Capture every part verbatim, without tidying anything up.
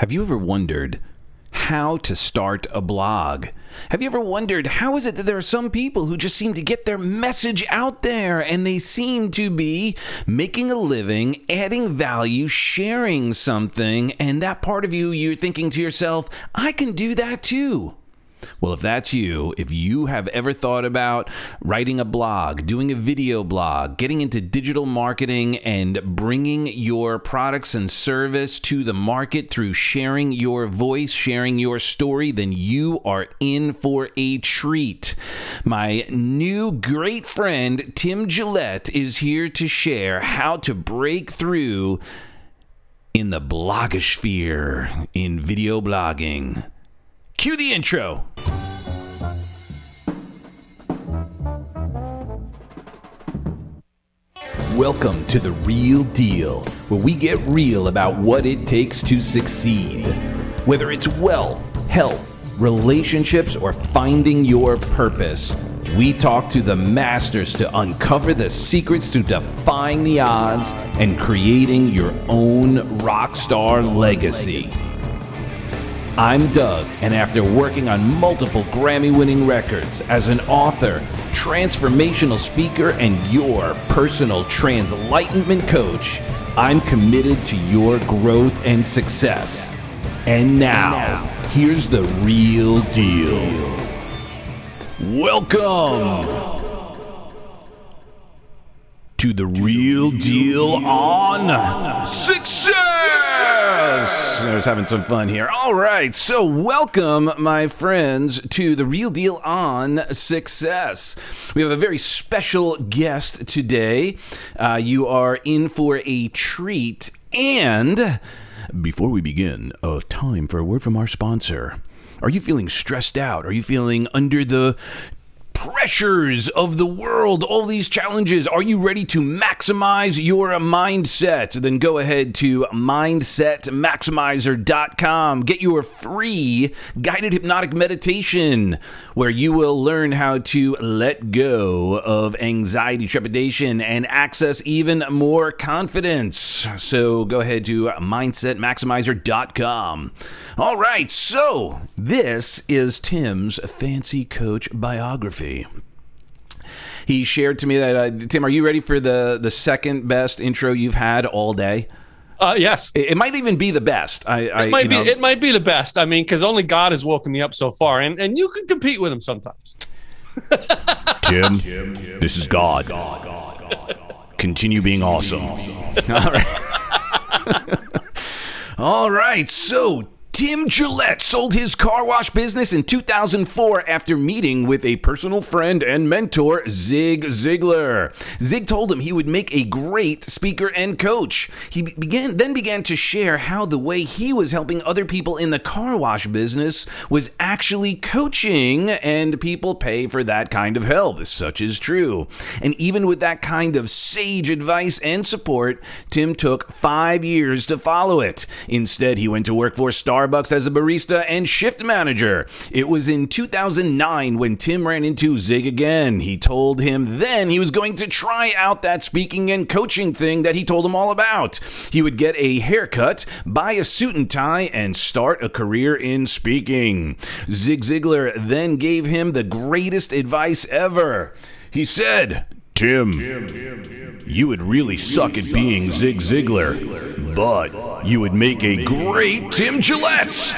Have you ever wondered how to start a blog? Have you ever wondered how is it that there are some people who just seem to get their message out there and they seem to be making a living, adding value, sharing something, and that part of you, you're thinking to yourself, I can do that too. Well, if that's you, if you have ever thought about writing a blog, doing a video blog, getting into digital marketing and bringing your products and service to the market through sharing your voice, sharing your story, then you are in for a treat. My new great friend, Tim Gillette, is here to share how to break through in the blogosphere in video blogging. Cue the intro. Welcome to The Real Deal, where we get real about what it takes to succeed. Whether it's wealth, health, relationships, or finding your purpose, we talk to the masters to uncover the secrets to defying the odds and creating your own rock star legacy. I'm Doug, and after working on multiple Grammy-winning records as an author, transformational speaker, and your personal translightenment coach, I'm committed to your growth and success. And now, here's the real deal. Welcome to The Real Deal on Success! I was having some fun here. All right, so welcome, my friends, to The Real Deal on Success. We have a very special guest today. Uh, you are in for a treat. And before we begin, a time for a word from our sponsor. Are you feeling stressed out? Are you feeling under the pressures of the world, all these challenges? Are you ready to maximize your mindset? Then go ahead to mindset maximizer dot com. Get your free guided hypnotic meditation where you will learn how to let go of anxiety, trepidation, and access even more confidence. So go ahead to mindset maximizer dot com. All right, so this is Tim's Fancy Coach biography. He shared to me that, uh, Tim, are you ready for the, the second best intro you've had all day? Uh, yes. It, it might even be the best. I, I, it, might you know, be, it might be the best. I mean, because only God has woken me up so far, and, and you can compete with him sometimes. Tim, Tim, Tim, this is God. God, God, God, God, God. Continue being awesome. awesome. All right. All right. So, Tim Gillette sold his car wash business in two thousand four after meeting with a personal friend and mentor, Zig Ziglar. Zig told him he would make a great speaker and coach. He began then began to share how the way he was helping other people in the car wash business was actually coaching, and people pay for that kind of help. Such is true. And even with that kind of sage advice and support, Tim took five years to follow it. Instead, he went to work for Starbucks as a barista and shift manager. It was in two thousand nine when Tim ran into Zig again. He told him then he was going to try out that speaking and coaching thing that he told him all about. He would get a haircut, buy a suit and tie, and start a career in speaking. Zig Ziglar then gave him the greatest advice ever. He said, Tim, Tim, Tim, Tim, you would really suck at being Zig Ziglar, but you would make a great Tim Gillette.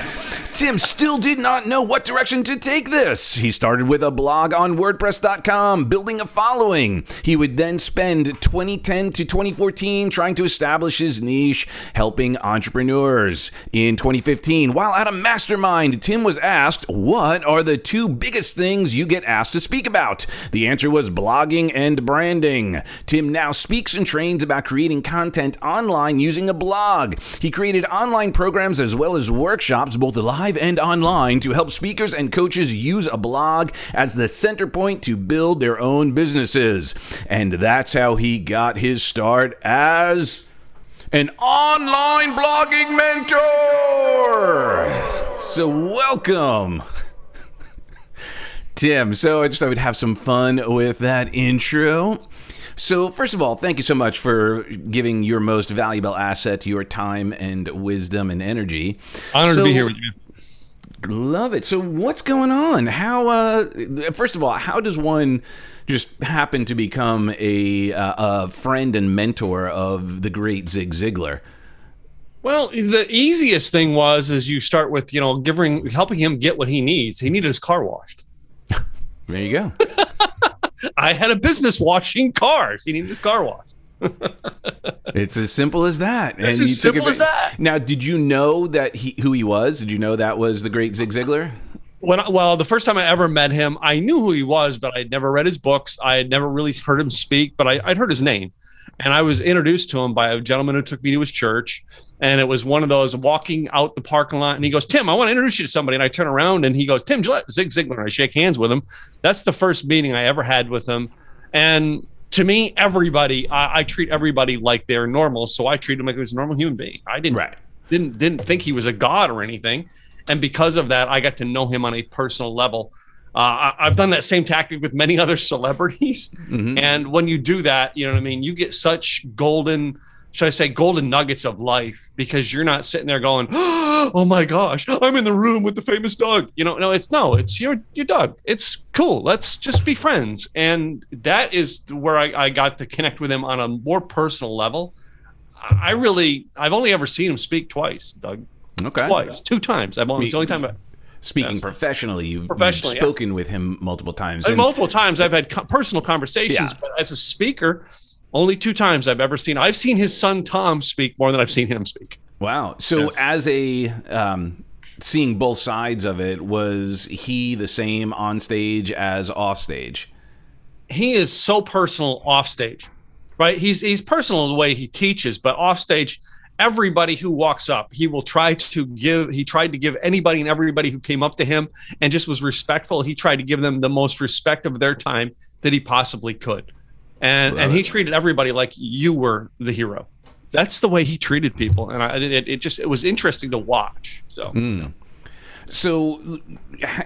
Tim still did not know what direction to take this. He started with a blog on WordPress dot com, building a following. He would then spend twenty ten to twenty fourteen trying to establish his niche, helping entrepreneurs. In twenty fifteen, while at a mastermind, Tim was asked, what are the two biggest things you get asked to speak about? The answer was blogging and branding. Tim now speaks and trains about creating content online using a blog. He created online programs as well as workshops, both live and online, to help speakers and coaches use a blog as the center point to build their own businesses. And that's how he got his start as an online blogging mentor. So welcome, Tim. So I just thought we'd have some fun with that intro. So first of all, thank you so much for giving your most valuable asset, your time and wisdom and energy. Honored so, to be here with you. Love it. So what's going on? How, uh, first of all, how does one just happen to become a, uh, a friend and mentor of the great Zig Ziglar? Well, the easiest thing was, is you start with, you know, giving, helping him get what he needs. He needed his car washed. There you go. I had a business washing cars. He needed his car washed. It's as simple as that. And it's as you simple took as that. Now, did you know that he, who he was? Did you know that was the great Zig Ziglar? When I, well, the first time I ever met him, I knew who he was, but I'd never read his books. I had never really heard him speak, but I, I'd heard his name. And I was introduced to him by a gentleman who took me to his church. And it was one of those walking out the parking lot. And he goes, Tim, I want to introduce you to somebody. And I turn around and he goes, Tim Gillette, Zig Ziglar. And I shake hands with him. That's the first meeting I ever had with him. And to me, everybody, I, I treat everybody like they're normal. So I treat him like he was a normal human being. I didn't, right. didn't, didn't think he was a god or anything. And because of that, I got to know him on a personal level. Uh, I, I've done that same tactic with many other celebrities. Mm-hmm. And when you do that, you know what I mean? You get such golden, should I say, golden nuggets of life, because you're not sitting there going, oh my gosh, I'm in the room with the famous Doug. You know, no, it's no, it's your, your Doug. It's cool. Let's just be friends. And that is where I, I got to connect with him on a more personal level. I really, I've only ever seen him speak twice, Doug. Okay. Twice, two times. I've only, it's the only time I, Speaking yes. professionally, you've, professionally, you've spoken yeah. with him multiple times. And multiple times I've had co- personal conversations, yeah. but as a speaker, only two times I've ever seen. I've seen his son, Tom, speak more than I've seen him speak. Wow. So yeah. as a, um, seeing both sides of it, was he the same on stage as off stage? He is so personal off stage, right? He's, he's personal in the way he teaches, but off stage, everybody who walks up, he will try to give, he tried to give anybody and everybody who came up to him and just was respectful. He tried to give them the most respect of their time that he possibly could. And right. and he treated everybody like you were the hero. That's the way he treated people. And I, it, it just, it was interesting to watch. So, mm. you know. So,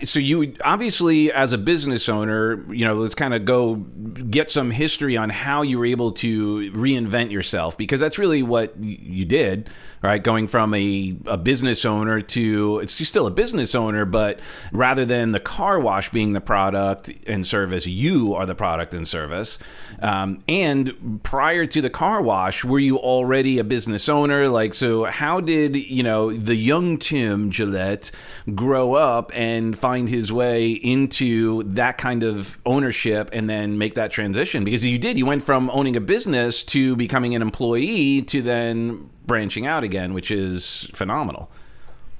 so you obviously, as a business owner, you know, let's kind of go get some history on how you were able to reinvent yourself, because that's really what you did, right? Going from a, a business owner to, it's still a business owner, but rather than the car wash being the product and service, you are the product and service. Um, and prior to the car wash, were you already a business owner? Like, so how did, you know, the young Tim Gillette grow up and find his way into that kind of ownership and then make that transition? Because you did, you went from owning a business to becoming an employee to then branching out again, which is phenomenal.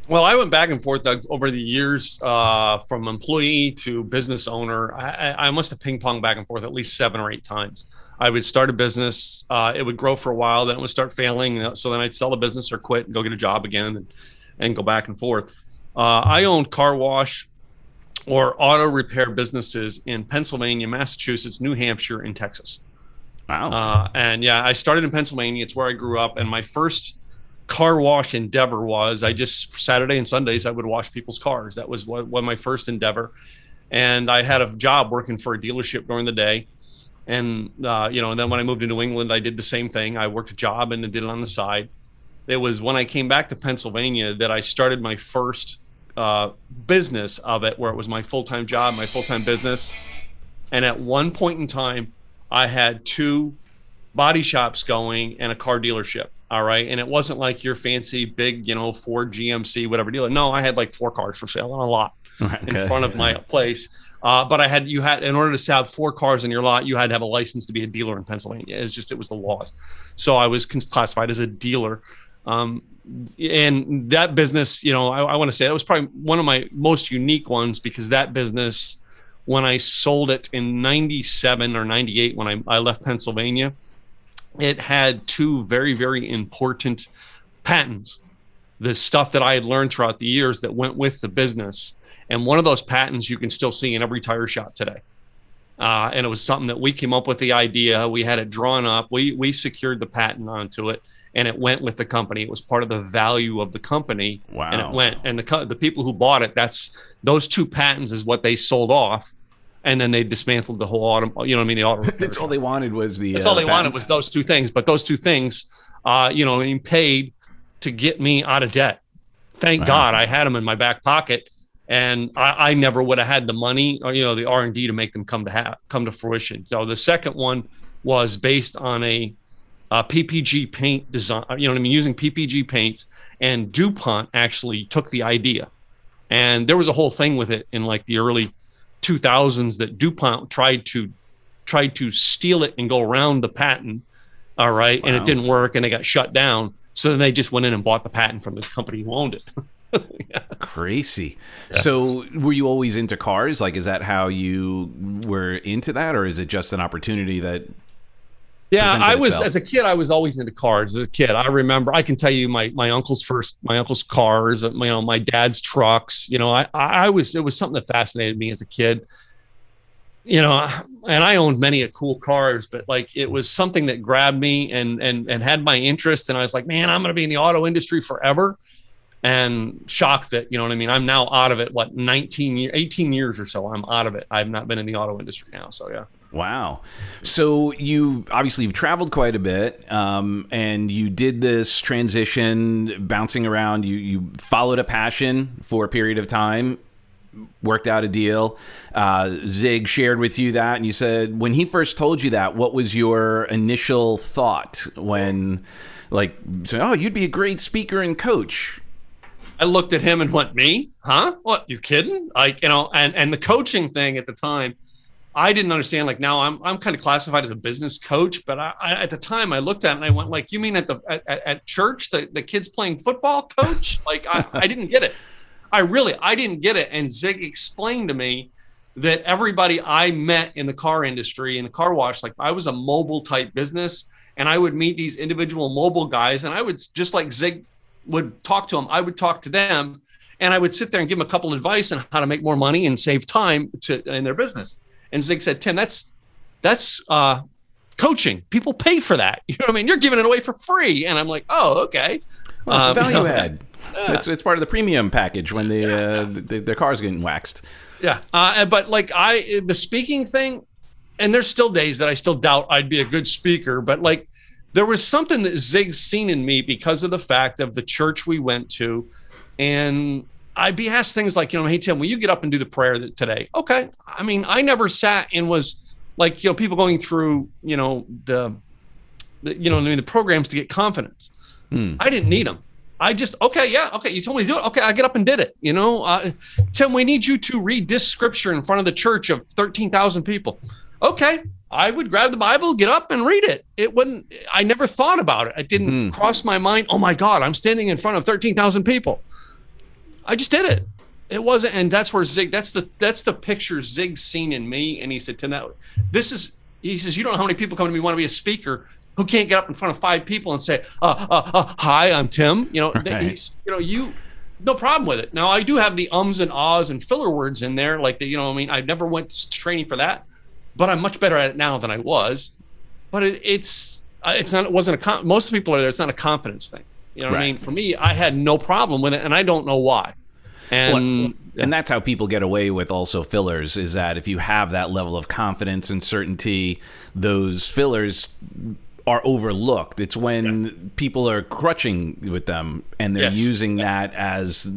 Well, I went back and forth Doug, over the years uh, from employee to business owner. I, I must have ping-ponged back and forth at least seven or eight times. I would start a business, uh, it would grow for a while, then it would start failing. So then I'd sell the business or quit and go get a job again and, and go back and forth. Uh, I owned car wash or auto repair businesses in Pennsylvania, Massachusetts, New Hampshire, and Texas. Wow. Uh, and yeah, I started in Pennsylvania. It's where I grew up. And my first car wash endeavor was I just Saturday and Sundays, I would wash people's cars. That was what, what my first endeavor. And I had a job working for a dealership during the day. And, uh, you know, and then when I moved to New England, I did the same thing. I worked a job and then did it on the side. It was when I came back to Pennsylvania that I started my first uh, business of it, where it was my full-time job, my full-time business. And at one point in time, I had two body shops going and a car dealership. All right. And it wasn't like your fancy big, you know, Ford, G M C, whatever dealer. No, I had like four cars for sale on a lot okay. in front of my place. Uh, but I had, you had, in order to have four cars in your lot, you had to have a license to be a dealer in Pennsylvania. It's just, it was the laws. So I was classified as a dealer. Um, and that business, you know, I, I want to say that was probably one of my most unique ones, because that business, when I sold it in ninety-seven or ninety-eight, when I, I left Pennsylvania, it had two very, very important patents, the stuff that I had learned throughout the years that went with the business. And one of those patents you can still see in every tire shop today. Uh, and it was something that we came up with the idea. We had it drawn up. We, we secured the patent onto it. And it went with the company. It was part of the value of the company. Wow. And it went, and the the people who bought it, that's those two patents is what they sold off And then they dismantled the whole auto, you know what I mean? The auto repair That's shop. All they wanted was the, that's uh, all they patents. Wanted was those two things. But those two things, uh, you know, they paid to get me out of debt. Thank wow. God I had them in my back pocket, and I, I never would have had the money or, you know, the R and D to make them come to have come to fruition. So the second one was based on a, a P P G paint design, you know what I mean? Using P P G paints, and DuPont actually took the idea. And there was a whole thing with it in like the early two thousands that DuPont tried to tried to steal it and go around the patent, all right, wow. and it didn't work, and they got shut down. So then they just went in and bought the patent from the company who owned it. yeah. Crazy. Yeah. So were you always into cars? Like, is that how you were into that, or is it just an opportunity that? Yeah, I was itself? As a kid, I was always into cars. As a kid, I remember, I can tell you my my uncle's first, my uncle's cars, you know, my dad's trucks. You know, I I was it was something that fascinated me as a kid. You know, and I owned many of cool cars, but like it was something that grabbed me and and and had my interest. And I was like, man, I'm going to be in the auto industry forever. And shocked that, you know what I mean? I'm now out of it. What, nineteen years, eighteen years or so, I'm out of it. I've not been in the auto industry now. So yeah. Wow. So you obviously you've traveled quite a bit, um, and you did this transition, bouncing around. You you followed a passion for a period of time, worked out a deal. Uh, Zig shared with you that, and you said when he first told you that, what was your initial thought when, like, so, oh, you'd be a great speaker and coach? I looked at him and went, me? Huh? What? You kidding? Like, you know, and and the coaching thing at the time, I didn't understand. Like now I'm, I'm kind of classified as a business coach, but I, I, at the time I looked at it and I went like, you mean at the, at, at church, the, the kids playing football coach? Like I, I didn't get it. I really, I didn't get it. And Zig explained to me that everybody I met in the car industry, in the car wash, like I was a mobile type business, and I would meet these individual mobile guys, and I would, just like Zig would talk to them, I would talk to them, and I would sit there and give them a couple of advice on how to make more money and save time to in their business. And Zig said, Tim, that's that's uh, coaching. People pay for that. You know what I mean? You're giving it away for free. And I'm like, oh, okay. Well, it's um, a value add. Yeah. It's, it's part of the premium package when they, yeah, uh, yeah. The, their car's getting waxed. Yeah. Uh, but like I, the speaking thing, and there's still days that I still doubt I'd be a good speaker, but like there was something that Zig's seen in me because of the fact of the church we went to. And I'd be asked things like, you know, hey, Tim, will you get up and do the prayer today? Okay. I mean, I never sat and was like, you know, people going through, you know, the, the you know, I mean, the programs to get confidence. Hmm. I didn't need them. I just, okay, yeah, okay, you told me to do it. Okay, I get up and did it. You know, uh, Tim, we need you to read this scripture in front of the church of thirteen thousand people. Okay, I would grab the Bible, get up and read it. It wouldn't, I never thought about it. It didn't hmm. cross my mind. Oh my God, I'm standing in front of thirteen thousand people. I just did it. It wasn't, and that's where Zig, that's the that's the picture Zig's seen in me. And he said, Tim, that, this is, he says, you don't know how many people come to me want to be a speaker who can't get up in front of five people and say, uh, uh, uh, hi, I'm Tim. You know, right. he's, you know, you, no problem with it. Now I do have the ums and ahs and filler words in there. Like the, you know what I mean? I never went to training for that, but I'm much better at it now than I was. But it, it's, it's not, it wasn't a, most people are there, it's not a confidence thing. You know what right. I mean? For me, I had no problem with it, and I don't know why. And well, yeah. and that's how people get away with also fillers, is that if you have that level of confidence and certainty, those fillers are overlooked. It's when yeah. people are crutching with them, and they're yes. using yeah. that as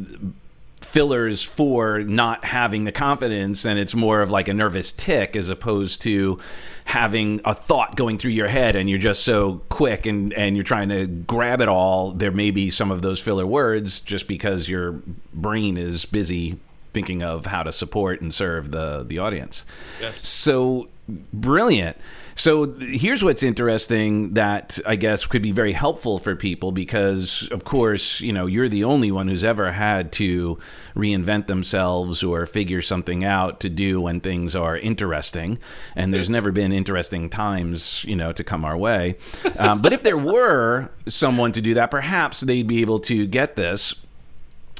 fillers for not having the confidence, and it's more of like a nervous tick as opposed to having a thought going through your head and you're just so quick and and you're trying to grab it all. There may be some of those filler words just because your brain is busy thinking of how to support and serve the the audience. Yes. So brilliant. So here's what's interesting that I guess could be very helpful for people, because of course, you know, you're the only one who's ever had to reinvent themselves or figure something out to do when things are interesting. And there's never been interesting times, you know, to come our way. Um, but if there were someone to do that, perhaps they'd be able to get this.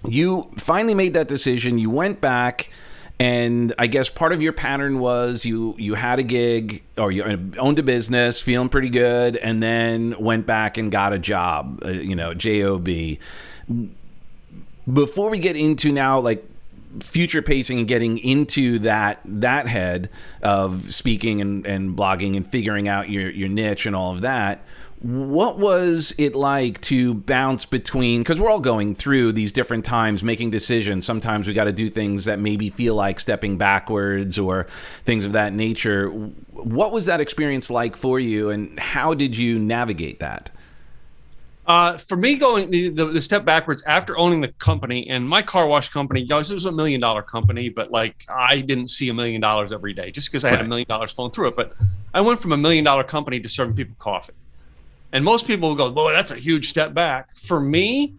You finally made that decision. You went back. And I guess part of your pattern was you you had a gig, or you owned a business, feeling pretty good, and then went back and got a job, you know, J O B. Before we get into now, like, future pacing and getting into that that head of speaking and, and blogging and figuring out your, your niche and all of that, what was it like to bounce between, because we're all going through these different times, making decisions. Sometimes we got to do things that maybe feel like stepping backwards or things of that nature. What was that experience like for you, and how did you navigate that? Uh, for me, going the, the step backwards after owning the company, and my car wash company, guys, it was a million dollar company, but like I didn't see a million dollars every day just because I had a million dollars flowing through it. But I went from a million dollar company to serving people coffee. And most people will go, boy, that's a huge step back. For me,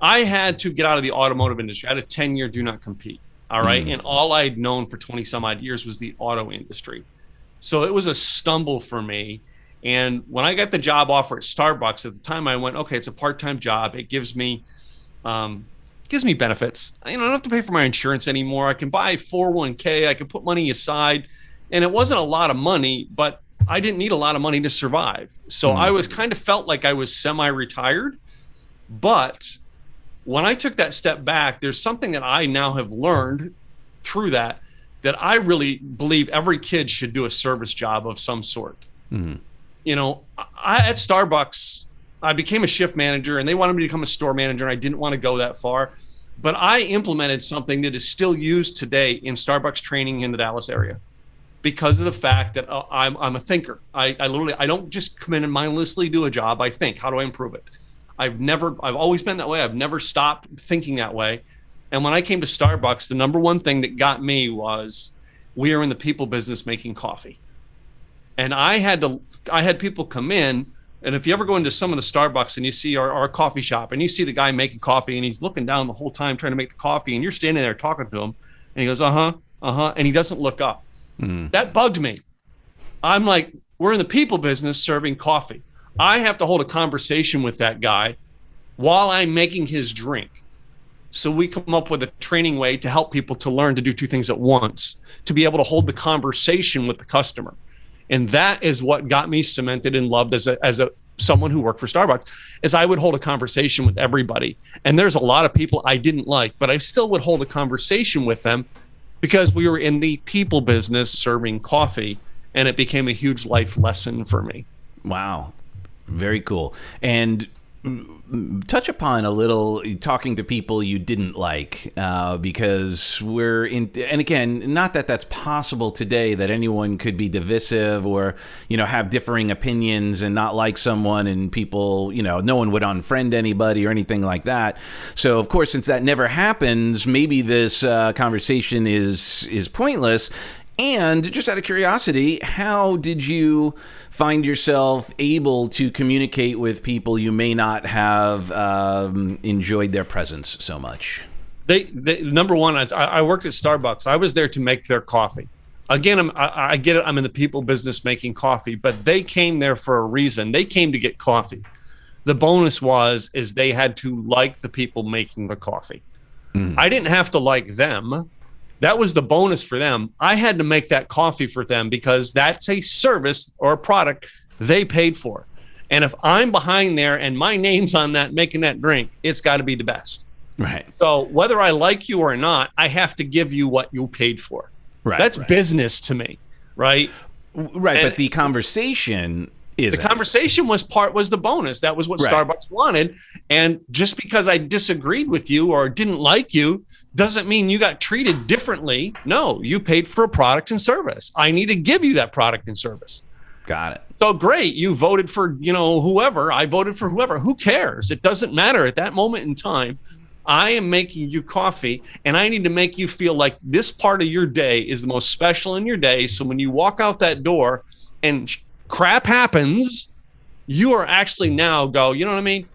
I had to get out of the automotive industry. I had a ten year do not compete. All right. Mm. And all I'd known for twenty some odd years was the auto industry. So it was a stumble for me. And when I got the job offer at Starbucks at the time, I went, okay, it's a part-time job. It gives me, um, gives me benefits. I, you know, I don't have to pay for my insurance anymore. I can buy four oh one K. I can put money aside. And it wasn't a lot of money, but I didn't need a lot of money to survive. So mm-hmm. I was kind of felt like I was semi-retired. But when I took that step back, there's something that I now have learned through that, that I really believe every kid should do a service job of some sort. Mm-hmm. You know, I, at Starbucks, I became a shift manager and they wanted me to become a store manager, and I didn't want to go that far. But I implemented something that is still used today in Starbucks training in the Dallas area because of the fact that uh, I'm, I'm a thinker. I, I literally, I don't just come in and mindlessly do a job. I think, how do I improve it? I've never, I've always been that way. I've never stopped thinking that way. And when I came to Starbucks, the number one thing that got me was, we are in the people business making coffee. And I had to, I had people come in, and if you ever go into some of the Starbucks and you see our, our coffee shop and you see the guy making coffee and he's looking down the whole time trying to make the coffee and you're standing there talking to him and he goes, uh-huh, uh-huh, and he doesn't look up. Mm. That bugged me. I'm like, we're in the people business serving coffee. I have to hold a conversation with that guy while I'm making his drink. So we come up with a training way to help people to learn to do two things at once, to be able to hold the conversation with the customer. And that is what got me cemented and loved as a as a someone who worked for Starbucks, is I would hold a conversation with everybody. And there's a lot of people I didn't like, but I still would hold a conversation with them because we were in the people business serving coffee, and it became a huge life lesson for me. Wow. Very cool. And touch upon a little talking to people you didn't like, uh, because we're in, and again, not that that's possible today, that anyone could be divisive or, you know, have differing opinions and not like someone, and people, you know, no one would unfriend anybody or anything like that. So of course, since that never happens, maybe this uh, conversation is, is pointless. And just out of curiosity, how did you find yourself able to communicate with people you may not have um, enjoyed their presence so much? They, they number one, I, I worked at Starbucks. I was there to make their coffee. Again, I'm, I, I get it. I'm in the people business making coffee, but they came there for a reason. They came to get coffee. The bonus was is they had to like the people making the coffee. Mm. I didn't have to like them. That was the bonus for them. I had to make that coffee for them because that's a service or a product they paid for. And if I'm behind there and my name's on that, making that drink, it's got to be the best. Right. So whether I like you or not, I have to give you what you paid for. Right. That's right. Business to me. Right. Right. And but the conversation is the conversation was part was the bonus. That was what right. Starbucks wanted. And just because I disagreed with you or didn't like you, doesn't mean you got treated differently. No, you paid for a product and service. I need to give you that product and service. Got it. So great. You voted for, you know, whoever. I voted for whoever. Who cares? It doesn't matter at that moment in time. I am making you coffee, and I need to make you feel like this part of your day is the most special in your day. So when you walk out that door and crap happens, you are actually now go, you know what I mean?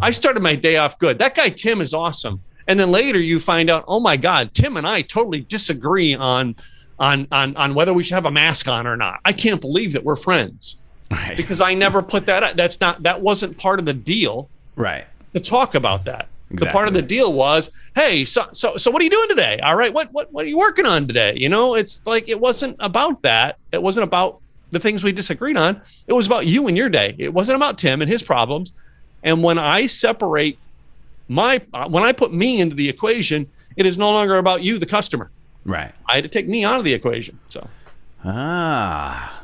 I started my day off good. That guy, Tim, is awesome. And then later you find out, oh my God, Tim and I totally disagree on, on, on, on whether we should have a mask on or not. I can't believe that we're friends right. because I never put that out. That's not, that wasn't part of the deal right. to talk about that. Exactly. The part of the deal was, hey, so, so, so what are you doing today? All right. What, what, what are you working on today? You know, it's like, it wasn't about that. It wasn't about the things we disagreed on. It was about you and your day. It wasn't about Tim and his problems. And when I separate my uh, when I put me into the equation, it is no longer about you, the customer. Right. I had to take me out of the equation. So. Ah.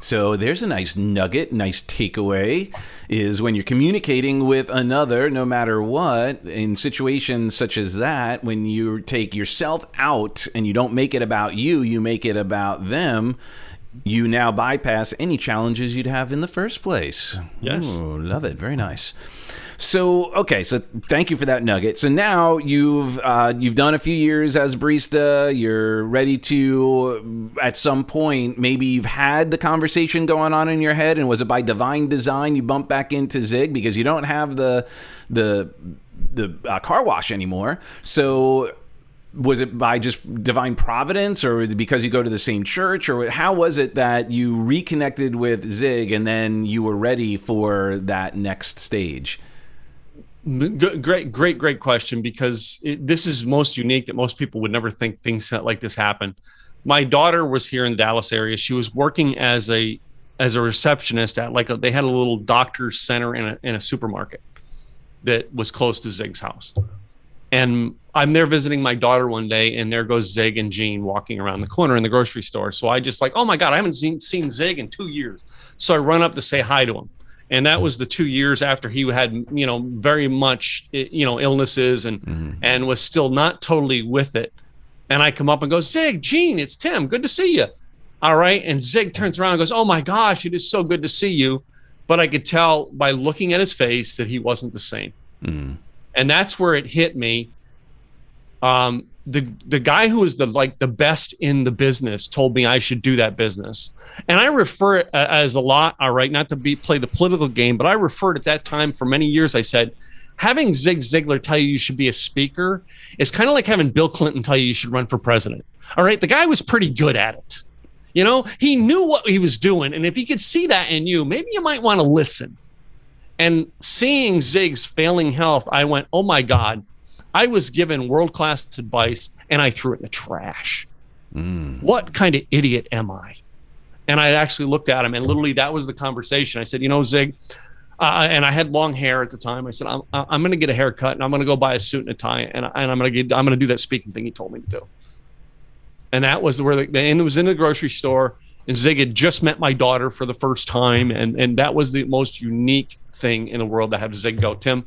So there's a nice nugget, nice takeaway, is when you're communicating with another, no matter what, in situations such as that, when you take yourself out and you don't make it about you, you make it about them, you now bypass any challenges you'd have in the first place. Yes. Ooh, love it. Very nice. So, okay, so thank you for that nugget. So now you've uh, you've done a few years as a barista. You're ready to, at some point, maybe you've had the conversation going on in your head, and was it by divine design you bumped back into Zig because you don't have the the the uh, car wash anymore? So was it by just divine providence, or because you go to the same church, or how was it that you reconnected with Zig and then you were ready for that next stage? Great, great, great question, because it, this is most unique that most people would never think things like this happen. My daughter was here in the Dallas area. She was working as a as a receptionist at like a, they had a little doctor's center in a, in a supermarket that was close to Zig's house. And I'm there visiting my daughter one day, and there goes Zig and Jean walking around the corner in the grocery store. So I just like, oh my God, I haven't seen, seen Zig in two years. So I run up to say hi to him. And that was the two years after he had, you know, very much, you know, illnesses and, mm-hmm. and was still not totally with it. And I come up and go, Zig, Gene, it's Tim. Good to see you. All right. And Zig turns around and goes, oh my gosh, it is so good to see you. But I could tell by looking at his face that he wasn't the same. Mm-hmm. And that's where it hit me. Um, the, the guy who was the, like the best in the business told me I should do that business. And I refer it as a lot, all right, not to be play the political game, but I referred at that time for many years, I said, having Zig Ziglar tell you you should be a speaker is kind of like having Bill Clinton tell you you should run for president. All right. The guy was pretty good at it. You know, he knew what he was doing. And if he could see that in you, maybe you might want to listen. And seeing Zig's failing health, I went, oh my God, I was given world-class advice and I threw it in the trash. Mm. What kind of idiot am I? And I actually looked at him, and literally that was the conversation. I said, you know, Zig, uh, and I had long hair at the time. I said, I'm, I'm going to get a haircut and I'm going to go buy a suit and a tie, and, I, and I'm going to I'm going to do that speaking thing he told me to do. And that was where the, and it was in the grocery store, and Zig had just met my daughter for the first time. And, and that was the most unique thing in the world to have Zig go, Tim,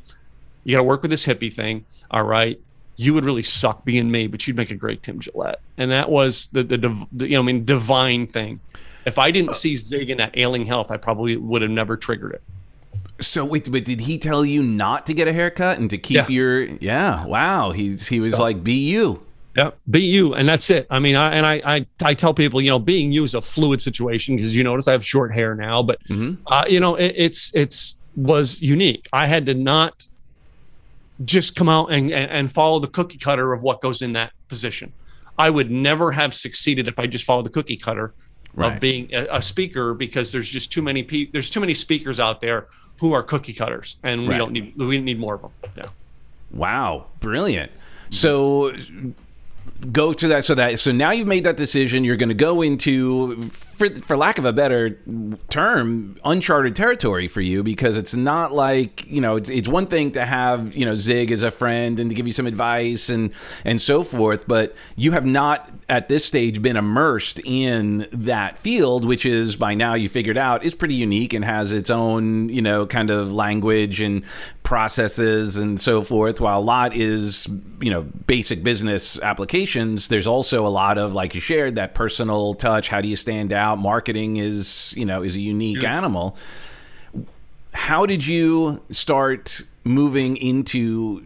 you got to work with this hippie thing. All right. You would really suck being me, but you'd make a great Tim Gillette. And that was the, the, the you know, I mean, divine thing. If I didn't see Zig in that ailing health, I probably would have never triggered it. So wait, but did he tell you not to get a haircut and to keep yeah. your, yeah. Wow. He's, he was yeah. like, be you. Yeah. Be you. And that's it. I mean, I, and I, I, I tell people, you know, being you is a fluid situation, because you notice I have short hair now, but mm-hmm. uh, you know, it, it's, it's, was unique. I had to not just come out and, and, and follow the cookie cutter of what goes in that position. I would never have succeeded if I just followed the cookie cutter right. of being a, a speaker, because there's just too many people, there's too many speakers out there who are cookie cutters, and right. we don't need, we need more of them. Yeah. Wow. Brilliant. So go to that. So that, so now you've made that decision, you're going to go into, for, for lack of a better term, uncharted territory for you, because it's not like, you know, it's, it's one thing to have, you know, Zig as a friend and to give you some advice and, and so forth, but you have not at this stage been immersed in that field, which is by now you figured out is pretty unique and has its own, you know, kind of language and processes and so forth. While a lot is, you know, basic business applications, there's also a lot of, like you shared, that personal touch. How do you stand out? Marketing is, you know, is a unique yes. animal. How did you start moving into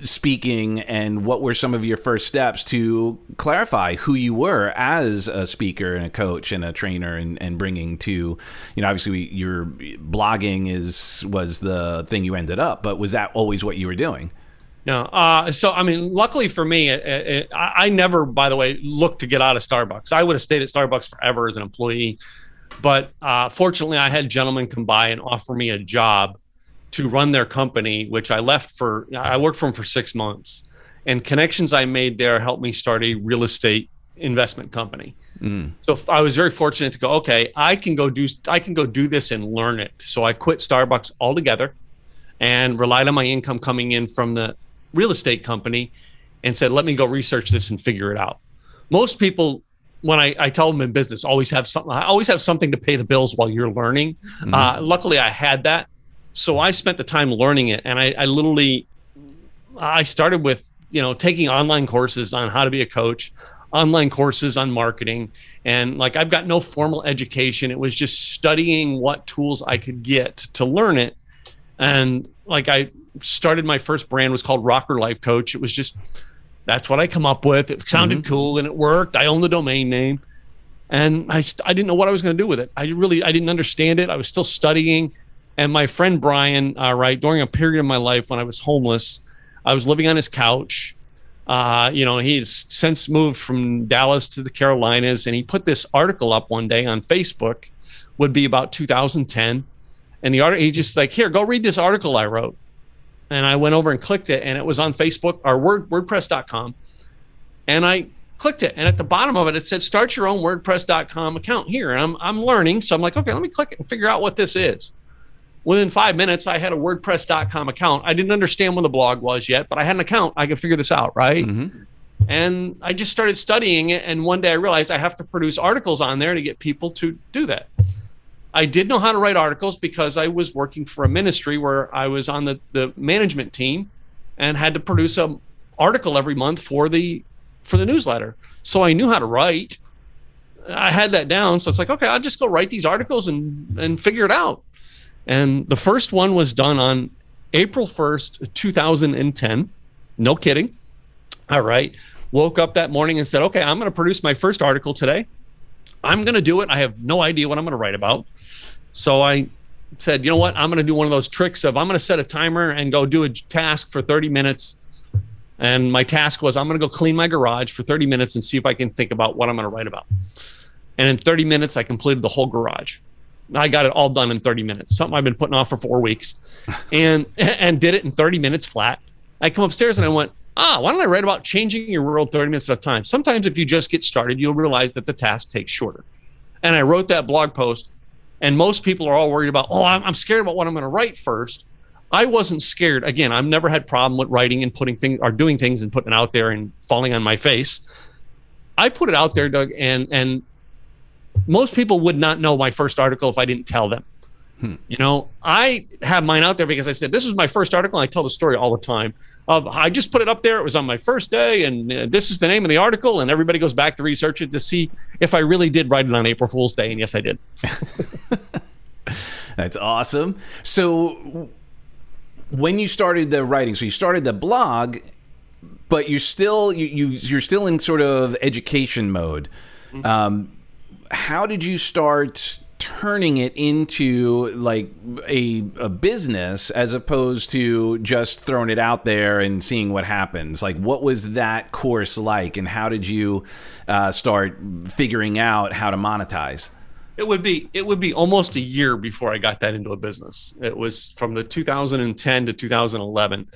speaking, and what were some of your first steps to clarify who you were as a speaker and a coach and a trainer, and, and bringing to, you know, obviously we, your blogging is, was the thing you ended up, but was that always what you were doing? No. Uh, so, I mean, luckily for me, it, it, I never, by the way, looked to get out of Starbucks. I would have stayed at Starbucks forever as an employee, but uh, fortunately I had gentlemen come by and offer me a job to run their company, which I left for, I worked for them for six months. And connections I made there helped me start a real estate investment company. Mm. So I was very fortunate to go, okay, I can go do, I can go do this and learn it. So I quit Starbucks altogether and relied on my income coming in from the real estate company and said, let me go research this and figure it out. Most people, when I, I tell them in business, always have something, I always have something to pay the bills while you're learning. Mm-hmm. Uh, luckily I had that. So I spent the time learning it. And I, I literally, I started with, you know, taking online courses on how to be a coach, online courses on marketing. And like, I've got no formal education. It was just studying what tools I could get to learn it. And like, I started, my first brand was called Rocker Life Coach. It was just, that's what I come up with. It sounded mm-hmm. cool and it worked. I own the domain name. And I, I didn't know what I was going to do with it. I really, I didn't understand it. I was still studying. And my friend Brian, uh, right, during a period of my life when I was homeless, I was living on his couch. Uh, you know, he's since moved from Dallas to the Carolinas, and he put this article up one day on Facebook, would be about two thousand ten. And the article, he just like, here, go read this article I wrote. And I went over and clicked it, and it was on Facebook or Word, WordPress dot com. And I clicked it, and at the bottom of it, it said, start your own WordPress dot com account here. And I'm, I'm learning, so I'm like, okay, let me click it and figure out what this is. Within five minutes, I had a WordPress dot com account. I didn't understand what the blog was yet, but I had an account. I could figure this out, right? Mm-hmm. And I just started studying it, and one day I realized I have to produce articles on there to get people to do that. I did know how to write articles because I was working for a ministry where I was on the, the management team and had to produce an article every month for the for the newsletter. So I knew how to write. I had that down. So it's like, okay, I'll just go write these articles and, and figure it out. And the first one was done on April first, two thousand ten. No kidding. All right. Woke up that morning and said, okay, I'm going to produce my first article today. I'm going to do it. I have no idea what I'm going to write about. So I said, you know what? I'm going to do one of those tricks of I'm going to set a timer and go do a task for thirty minutes. And my task was I'm going to go clean my garage for thirty minutes and see if I can think about what I'm going to write about. And in thirty minutes, I completed the whole garage. I got it all done in thirty minutes, something I've been putting off for four weeks and and did it in thirty minutes flat. I come upstairs and I went, ah, why don't I write about changing your world thirty minutes at a time? Sometimes if you just get started, you'll realize that the task takes shorter. And I wrote that blog post, and most people are all worried about, oh, I'm, I'm scared about what I'm going to write first. I wasn't scared. Again, I've never had a problem with writing and putting things or doing things and putting it out there and falling on my face. I put it out there, Doug, and and most people would not know my first article if I didn't tell them. Hmm. You know, I have mine out there because I said, this is my first article. And I tell the story all the time of, I just put it up there. It was on my first day. And uh, this is the name of the article. And everybody goes back to research it to see if I really did write it on April Fool's Day. And yes, I did. That's awesome. So when you started the writing, so you started the blog, but you're still, you, you, you're still in sort of education mode. Mm-hmm. Um, how did you start turning it into like a, a business as opposed to just throwing it out there and seeing what happens? Like, what was that course like, and how did you uh, start figuring out how to monetize? It would be it would be almost a year before I got that into a business. It was from the two thousand ten to two thousand eleven.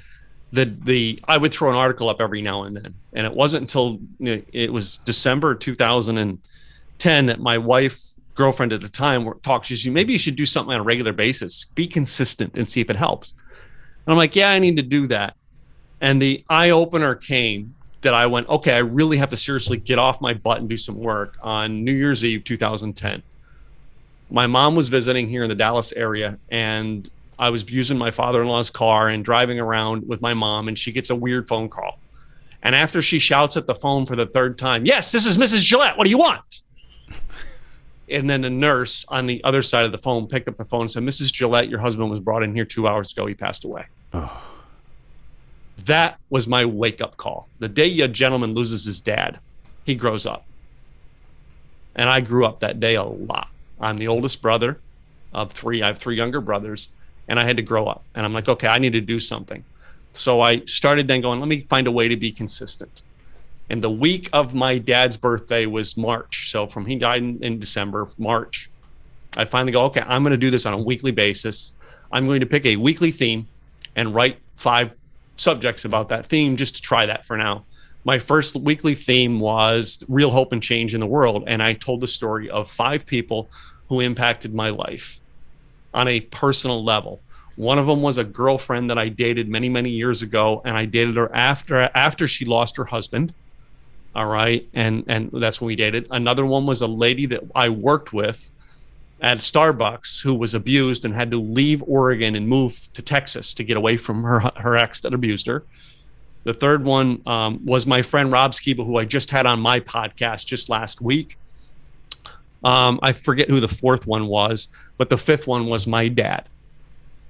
The, the, I would throw an article up every now and then. And it wasn't until, you know, it was December two thousand ten that my wife, girlfriend at the time, talked. She said, maybe you should do something on a regular basis, be consistent and see if it helps. And I'm like, yeah, I need to do that. And the eye opener came that I went, okay, I really have to seriously get off my butt and do some work. On New Year's Eve, two thousand ten. My mom was visiting here in the Dallas area, and I was using my father-in-law's car and driving around with my mom, and she gets a weird phone call. And after she shouts at the phone for the third time, yes, this is Missus Gillette. What do you want? And then the nurse on the other side of the phone picked up the phone and said, Missus Gillette, your husband was brought in here two hours ago. He passed away. Oh. That was my wake-up call. The day a gentleman loses his dad, he grows up. And I grew up that day a lot. I'm the oldest brother of three. I have three younger brothers, and I had to grow up. And I'm like, okay, I need to do something. So I started then going, let me find a way to be consistent. And the week of my dad's birthday was March. So from he died in, in December, March, I finally go, okay, I'm going to do this on a weekly basis. I'm going to pick a weekly theme and write five subjects about that theme just to try that for now. My first weekly theme was real hope and change in the world. And I told the story of five people who impacted my life on a personal level. One of them was a girlfriend that I dated many, many years ago. And I dated her after after she lost her husband. All right. And, and that's when we dated. Another one was a lady that I worked with at Starbucks who was abused and had to leave Oregon and move to Texas to get away from her, her ex that abused her. The third one um, was my friend Rob Skiba, who I just had on my podcast just last week. Um, I forget who the fourth one was, but the fifth one was my dad.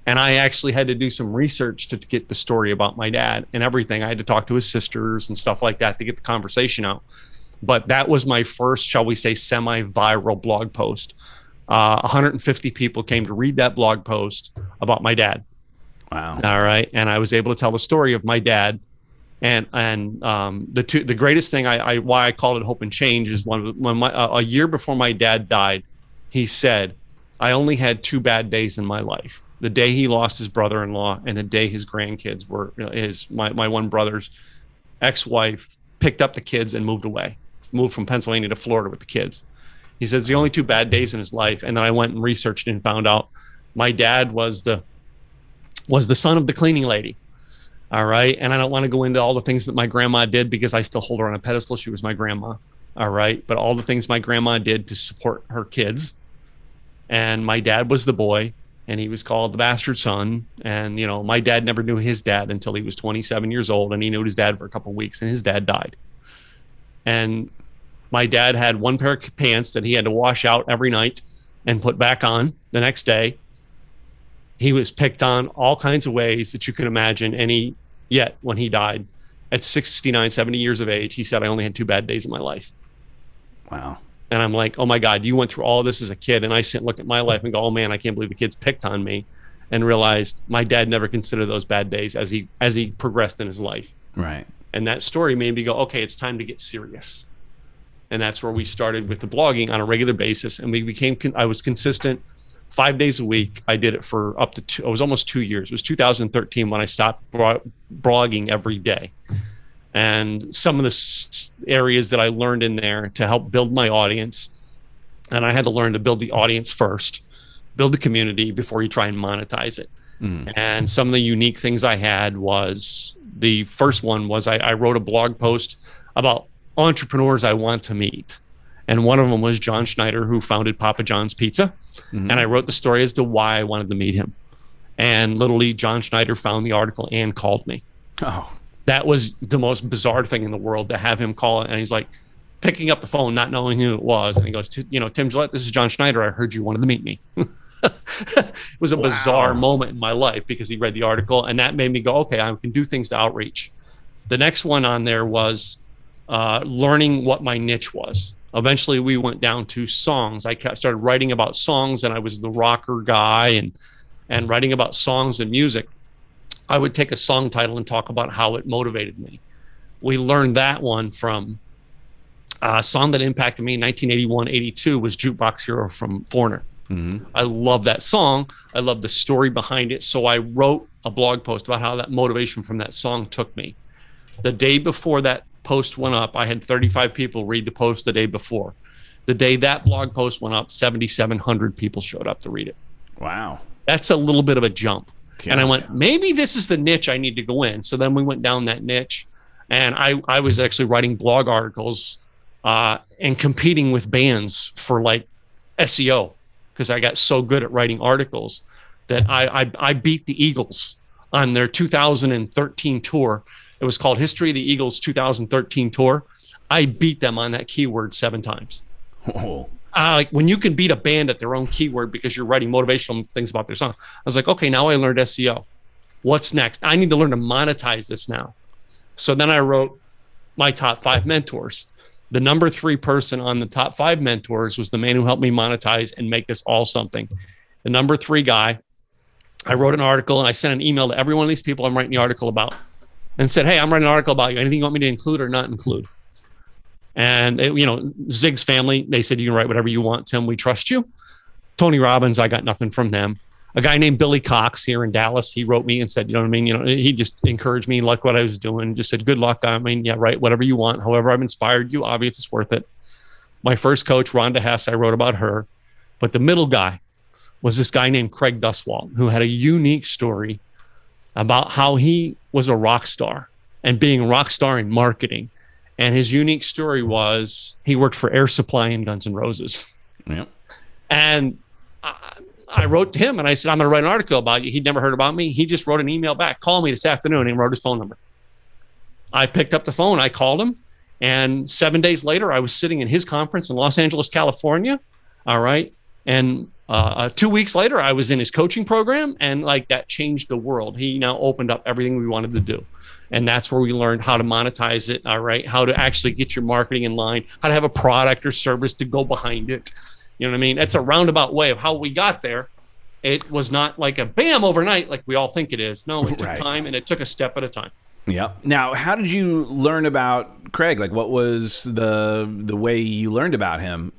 And I actually had to do some research to get the story about my dad and everything. I had to talk to his sisters and stuff like that to get the conversation out. But that was my first, shall we say, semi-viral blog post. Uh, one hundred fifty people came to read that blog post about my dad. Wow. All right. And I was able to tell the story of my dad. And and um, the two, the greatest thing I, I why I call it hope and change is one when my uh, a year before my dad died, he said, I only had two bad days in my life: the day he lost his brother-in-law and the day his grandkids were his my my one brother's ex-wife picked up the kids and moved away, moved from Pennsylvania to Florida with the kids. He says the only two bad days in his life, and then I went and researched and found out my dad was the was the son of the cleaning lady. All right. And I don't want to go into all the things that my grandma did because I still hold her on a pedestal. She was my grandma. All right. But all the things my grandma did to support her kids. And my dad was the boy, and he was called the bastard son. And, you know, my dad never knew his dad until he was twenty-seven years old. And he knew his dad for a couple of weeks, and his dad died. And my dad had one pair of pants that he had to wash out every night and put back on the next day. He was picked on all kinds of ways that you could imagine. And he, yet when he died at sixty-nine, seventy years of age, he said, I only had two bad days in my life. Wow. And I'm like, oh my God, you went through all this as a kid. And I sit and look at my life and go, oh man, I can't believe the kids picked on me, and realized my dad never considered those bad days as he, as he progressed in his life. Right. And that story made me go, okay, it's time to get serious. And that's where we started with the blogging on a regular basis. And we became, I was consistent five days a week. I did it for up to two, it was almost two years. It was two thousand thirteen when I stopped blogging every day. And some of the areas that I learned in there to help build my audience. And I had to learn to build the audience first, build the community before you try and monetize it. Mm. And some of the unique things I had was, the first one was I, I wrote a blog post about entrepreneurs I want to meet. And one of them was John Schneider, who founded Papa John's Pizza. Mm-hmm. And I wrote the story as to why I wanted to meet him. And literally, John Schneider found the article and called me. Oh, that was the most bizarre thing in the world, to have him call. And he's like picking up the phone, not knowing who it was. And he goes, you know, Tim Gillette, this is John Schneider. I heard you wanted to meet me. It was a wow. bizarre moment in my life because he read the article. And that made me go, okay, I can do things to outreach. The next one on there was uh, learning what my niche was. Eventually, we went down to songs. I started writing about songs, and I was the rocker guy, and and writing about songs and music. I would take a song title and talk about how it motivated me. We learned that one from a song that impacted me in nineteen eighty-one, eighty-two was Jukebox Hero from Foreigner. Mm-hmm. I love that song. I love the story behind it. So I wrote a blog post about how that motivation from that song took me. The day before that post went up, I had thirty-five people read the post the day before. The day that blog post went up, seventy-seven hundred people showed up to read it. Wow. That's a little bit of a jump. Yeah, and I went, yeah. maybe this is the niche I need to go in. So then we went down that niche, and I, I was actually writing blog articles uh, and competing with bands for like S E O, because I got so good at writing articles that I, I, I beat the Eagles on their two thousand thirteen tour. It was called History of the Eagles two thousand thirteen Tour. I beat them on that keyword seven times. Oh. Uh, like when you can beat a band at their own keyword because you're writing motivational things about their song. I was like, okay, now I learned S E O. What's next? I need to learn to monetize this now. So then I wrote my top five mentors. The number three person on the top five mentors was the man who helped me monetize and make this all something. The number three guy, I wrote an article, and I sent an email to every one of these people I'm writing the article about, and said, hey, I'm writing an article about you. Anything you want me to include or not include? And, it, you know, Zig's family, they said, you can write whatever you want, Tim. We trust you. Tony Robbins, I got nothing from them. A guy named Billy Cox here in Dallas, he wrote me and said, you know what I mean? You know, he just encouraged me, liked what I was doing, just said, good luck. I mean, yeah, write whatever you want. However, I've inspired you. Obviously, it's worth it. My first coach, Rhonda Hess, I wrote about her. But the middle guy was this guy named Craig Duswalt, who had a unique story about how he was a rock star and being a rock star in marketing. And his unique story was he worked for Air Supply and Guns N' Roses. Yep. And I, I wrote to him and I said, I'm going to write an article about you. He'd never heard about me. He just wrote an email back, call me this afternoon, and wrote his phone number. I picked up the phone. I called him. And seven days later, I was sitting in his conference in Los Angeles, California. All right. And uh, two weeks later, I was in his coaching program. And like that changed the world. He now opened up everything we wanted to do. And that's where we learned how to monetize it, all right, how to actually get your marketing in line, how to have a product or service to go behind it. You know what I mean? That's a roundabout way of how we got there. It was not like a bam overnight like we all think it is. No, it took right. time, and it took a step at a time. Yeah. Now, how did you learn about Craig? Like, what was the the way you learned about him?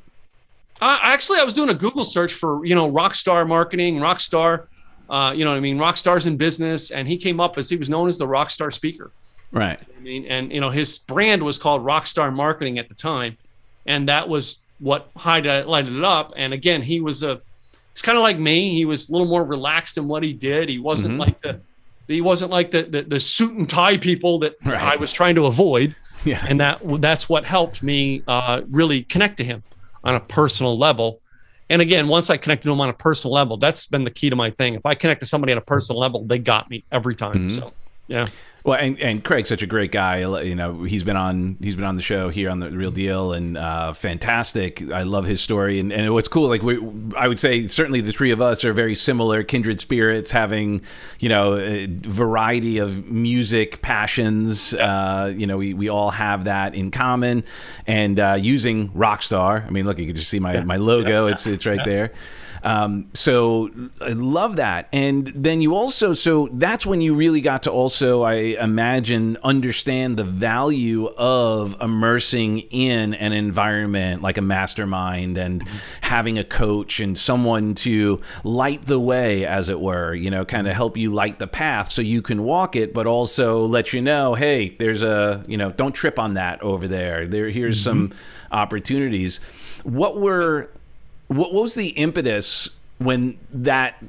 Uh, actually, I was doing a Google search for, you know, rock star marketing, rock star. Uh, you know what I mean? Rock stars in business. And he came up as he was known as the rock star speaker. Right. I mean, and, you know, his brand was called Rockstar Marketing at the time. And that was what highlighted it up. And again, he was a, it's kind of like me. He was a little more relaxed in what he did. He wasn't mm-hmm. like the, he wasn't like the, the, the suit and tie people that right. I was trying to avoid. Yeah. And that, that's what helped me uh, really connect to him on a personal level. And again, once I connected to them on a personal level, that's been the key to my thing. If I connect to somebody on a personal level, they got me every time. Mm-hmm. So, yeah. Well, and, and Craig's such a great guy. You know, he's been on he's been on the show here on The Real Deal, and uh, fantastic. I love his story. And, and what's cool, like we, I would say, certainly the three of us are very similar, kindred spirits, having, you know, a variety of music passions. Uh, you know, we, we all have that in common. And uh, using Rockstar, I mean, look, you can just see my, my logo. It's, it's right there. Um, so I love that. And then you also, so that's when you really got to also, I imagine, understand the value of immersing in an environment like a mastermind and mm-hmm. having a coach and someone to light the way, as it were, you know, kind of help you light the path so you can walk it, but also let you know, hey, there's a, you know, don't trip on that over there. There, here's mm-hmm. some opportunities. What were... What was the impetus when that,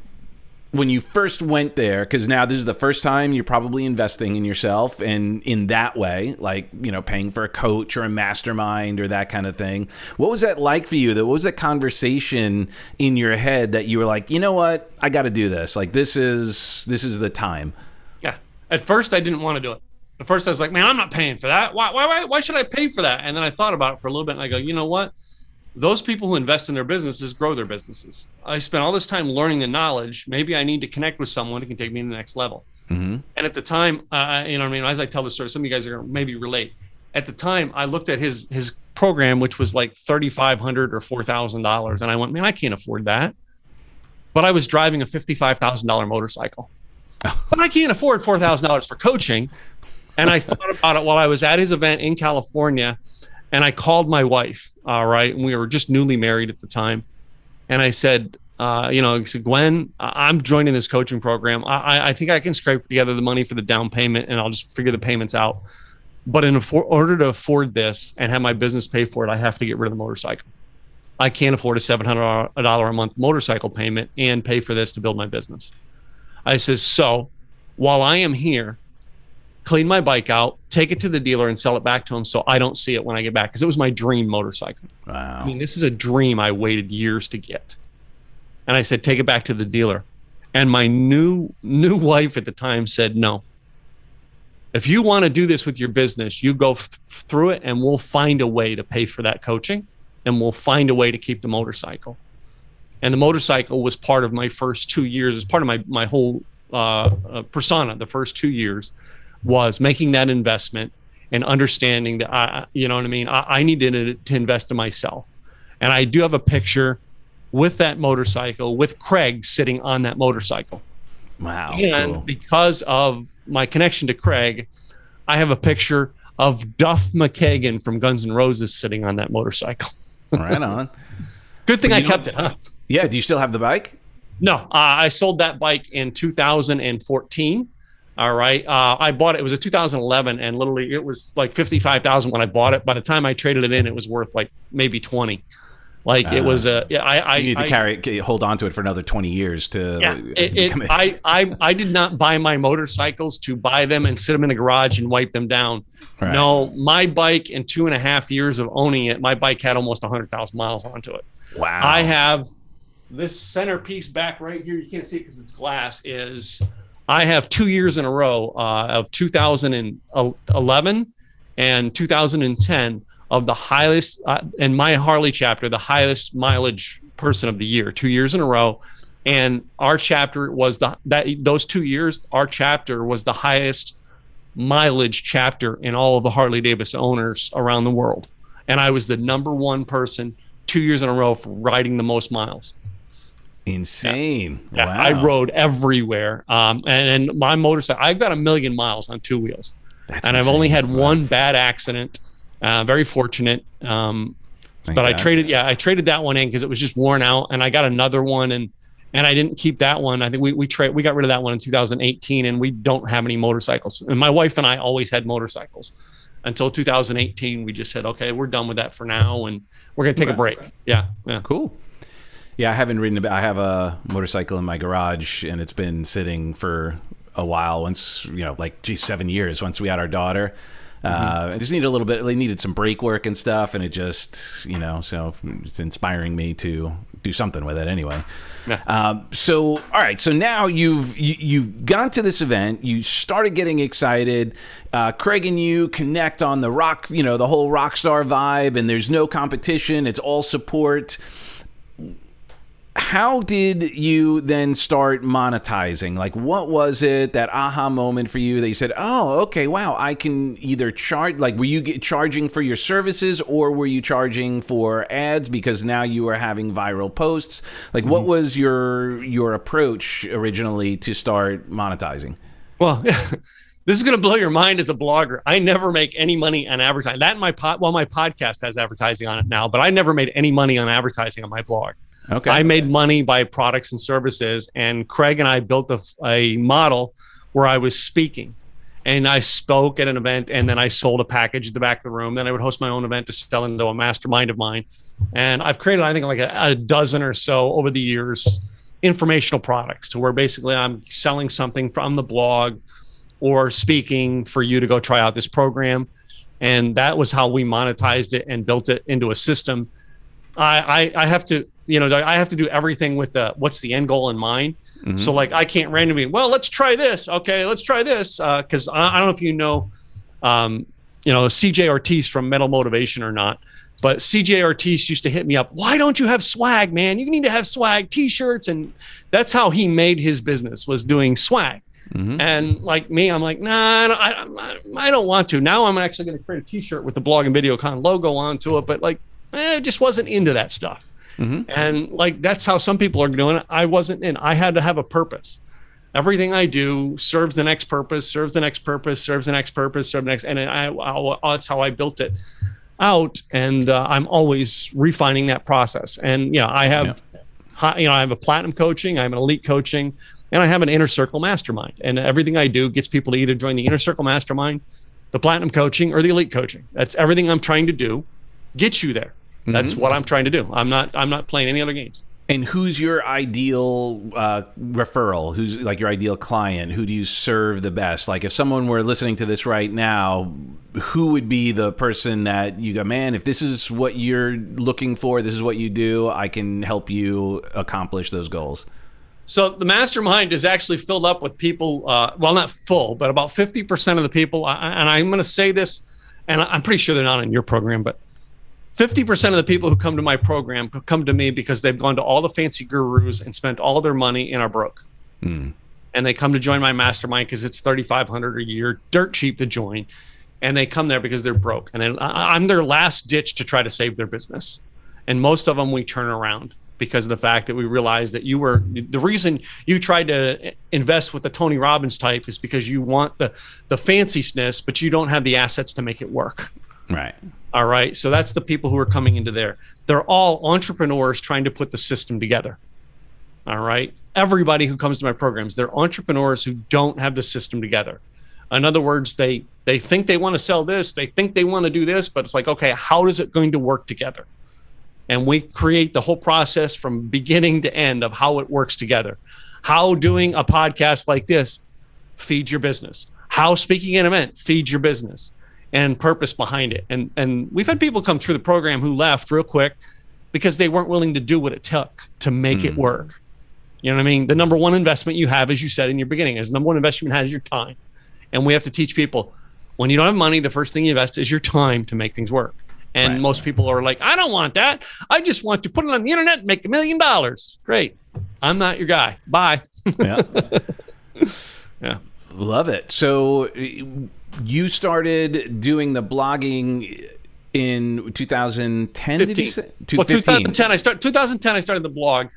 when you first went there? Because now this is the first time you're probably investing in yourself and in that way, like, you know, paying for a coach or a mastermind or that kind of thing. What was that like for you? That, what was that conversation in your head that you were like, you know what, I got to do this. Like, this is, this is the time. Yeah. At first I didn't want to do it. At first I was like, man, I'm not paying for that. Why, why, why, why should I pay for that? And then I thought about it for a little bit and I go, you know what? Those people who invest in their businesses grow their businesses. I spent all this time learning the knowledge. Maybe I need to connect with someone who can take me to the next level. Mm-hmm. And at the time, uh, you know what I mean? As I tell this story, some of you guys are going to maybe relate. At the time, I looked at his his program, which was like thirty-five hundred dollars or four thousand dollars. And I went, man, I can't afford that. But I was driving a fifty-five thousand dollar motorcycle. But I can't afford four thousand dollars for coaching. And I thought about it while I was at his event in California. And I called my wife, all right, and we were just newly married at the time. And I said, uh, you know, I said, Gwen, I'm joining this coaching program. I, I think I can scrape together the money for the down payment and I'll just figure the payments out. But in order to afford this and have my business pay for it, I have to get rid of the motorcycle. I can't afford a seven hundred dollars a month motorcycle payment and pay for this to build my business. I says, so while I am here, clean my bike out, take it to the dealer and sell it back to him so I don't see it when I get back. Because it was my dream motorcycle. Wow. I mean, this is a dream I waited years to get. And I said, take it back to the dealer. And my new new wife at the time said, no. If you want to do this with your business, you go f through it and we'll find a way to pay for that coaching. And we'll find a way to keep the motorcycle. And the motorcycle was part of my first two years. It's part of my, my whole uh, uh, persona, the first two years. Was making that investment and understanding that I, you know what I mean? I, I needed to invest in myself. And I do have a picture with that motorcycle, with Craig sitting on that motorcycle. Wow. And cool. Because of my connection to Craig, I have a picture of Duff McKagan from Guns N' Roses sitting on that motorcycle. Right on. Good thing I kept it, huh? Yeah. Do you still have the bike? No, uh, I sold that bike in two thousand fourteen. All right. Uh, I bought it. It was a two thousand eleven, and literally it was like fifty-five thousand when I bought it. By the time I traded it in, it was worth like maybe twenty. Like uh, it was a, yeah, I, I you need to I, carry, hold on to it for another twenty years to. Yeah, it, it, I, I, I did not buy my motorcycles to buy them and sit them in a garage and wipe them down. Right. No, my bike in two and a half years of owning it, my bike had almost a hundred thousand miles onto it. Wow. I have this centerpiece back right here. You can't see it because it's glass. Is I have two years in a row uh, of two thousand eleven and two thousand ten. Of the highest, uh, in my Harley chapter, the highest mileage person of the year, two years in a row. And our chapter was the, that those two years, our chapter was the highest mileage chapter in all of the Harley-Davidson owners around the world. And I was the number one person two years in a row for riding the most miles. Insane. Yeah. Wow. I rode everywhere. Um, and, and my motorcycle, I've got a million miles on two wheels. That's and insane. I've only had wow. one bad accident. Uh, very fortunate, um, but God. I traded. Yeah, I traded that one in because it was just worn out, and I got another one, and and I didn't keep that one. I think we we trade we got rid of that one in two thousand eighteen, and we don't have any motorcycles. And my wife and I always had motorcycles until two thousand eighteen. We just said, okay, we're done with that for now, and we're gonna take right, a break. Right. Yeah, yeah, cool. Yeah, I haven't ridden about. I have a motorcycle in my garage, and it's been sitting for a while. Once you know, like geez, seven years. Once we had our daughter. Uh, I just needed a little bit. They needed some brake work and stuff, and it just, you know, so it's inspiring me to do something with it anyway. Yeah. Um, so, all right. So now you've you, you've gone to this event. You started getting excited. Uh, Craig and you connect on the rock, you know, the whole rock star vibe, and there's no competition. It's all support. How did you then start monetizing? Like, what was it, that aha moment for you that you said, oh, okay, wow, I can either charge, like, were you get charging for your services, or were you charging for ads because now you are having viral posts? Like, mm-hmm. what was your your approach originally to start monetizing? Well, this is going to blow your mind as a blogger. I never make any money on advertising. That and my pod, well, my podcast has advertising on it now, but I never made any money on advertising on my blog. Okay. I made money by products and services, and Craig and I built a, a model where I was speaking, and I spoke at an event, and then I sold a package at the back of the room. Then I would host my own event to sell into a mastermind of mine. And I've created, I think, like a, a dozen or so over the years, informational products to where basically I'm selling something from the blog or speaking for you to go try out this program. And that was how we monetized it and built it into a system. I, I, I have to... You know, I have to do everything with the what's the end goal in mind. Mm-hmm. So, like, I can't randomly, well, let's try this. Okay, let's try this. Because uh, I, I don't know if you know, um, you know, C J Ortiz from Mental Motivation or not, but C J Ortiz used to hit me up. Why don't you have swag, man? You need to have swag T-shirts. And that's how he made his business, was doing swag. Mm-hmm. And like me, I'm like, nah, I don't, I, I don't want to. Now I'm actually going to create a T-shirt with the Blog and Video Con logo onto it. But like, eh, I just wasn't into that stuff. Mm-hmm. And like, that's how some people are doing it. I wasn't in, I had to have a purpose. Everything I do serves the next purpose, serves the next purpose, serves the next purpose, serves the next. And I, I, I that's how I built it out. And uh, I'm always refining that process. And, you know, I have, yeah. high, you know, I have a platinum coaching, I have an elite coaching, and I have an inner circle mastermind, and everything I do gets people to either join the inner circle mastermind, the platinum coaching, or the elite coaching. That's everything I'm trying to do, get you there. That's mm-hmm. what I'm trying to do. I'm not I'm not playing any other games. And who's your ideal uh, referral? Who's like your ideal client? Who do you serve the best? Like if someone were listening to this right now, who would be the person that you go, man, if this is what you're looking for, this is what you do, I can help you accomplish those goals? So the mastermind is actually filled up with people, uh, well, not full, but about fifty percent of the people, and I'm going to say this, and I'm pretty sure they're not in your program, but fifty percent of the people who come to my program come to me because they've gone to all the fancy gurus and spent all their money and are broke. Mm. And they come to join my mastermind because it's thirty-five hundred dollars a year, dirt cheap to join. And they come there because they're broke. And I'm their last ditch to try to save their business. And most of them we turn around because of the fact that we realize that you were, the reason you tried to invest with the Tony Robbins type is because you want the, the fanciness, but you don't have the assets to make it work. Right. All right. So that's the people who are coming into there. They're all entrepreneurs trying to put the system together. All right. Everybody who comes to my programs, they're entrepreneurs who don't have the system together. In other words, they, they think they want to sell this. They think they want to do this, but it's like, okay, how is it going to work together? And we create the whole process from beginning to end of how it works together. How doing a podcast like this feeds your business. How speaking at an event feeds your business and purpose behind it. And, and we've had people come through the program who left real quick because they weren't willing to do what it took to make mm. it work. You know what I mean? The number one investment you have, as you said in your beginning, is the number one investment you had is your time. And we have to teach people, when you don't have money, the first thing you invest is your time to make things work. And right. most people are like, I don't want that. I just want to put it on the internet and make a million dollars. Great. I'm not your guy. Bye. Yeah. Yeah. Love it. So you started doing the blogging in two thousand ten, did you say? Well, two thousand ten, I start, two thousand ten, I started the blog,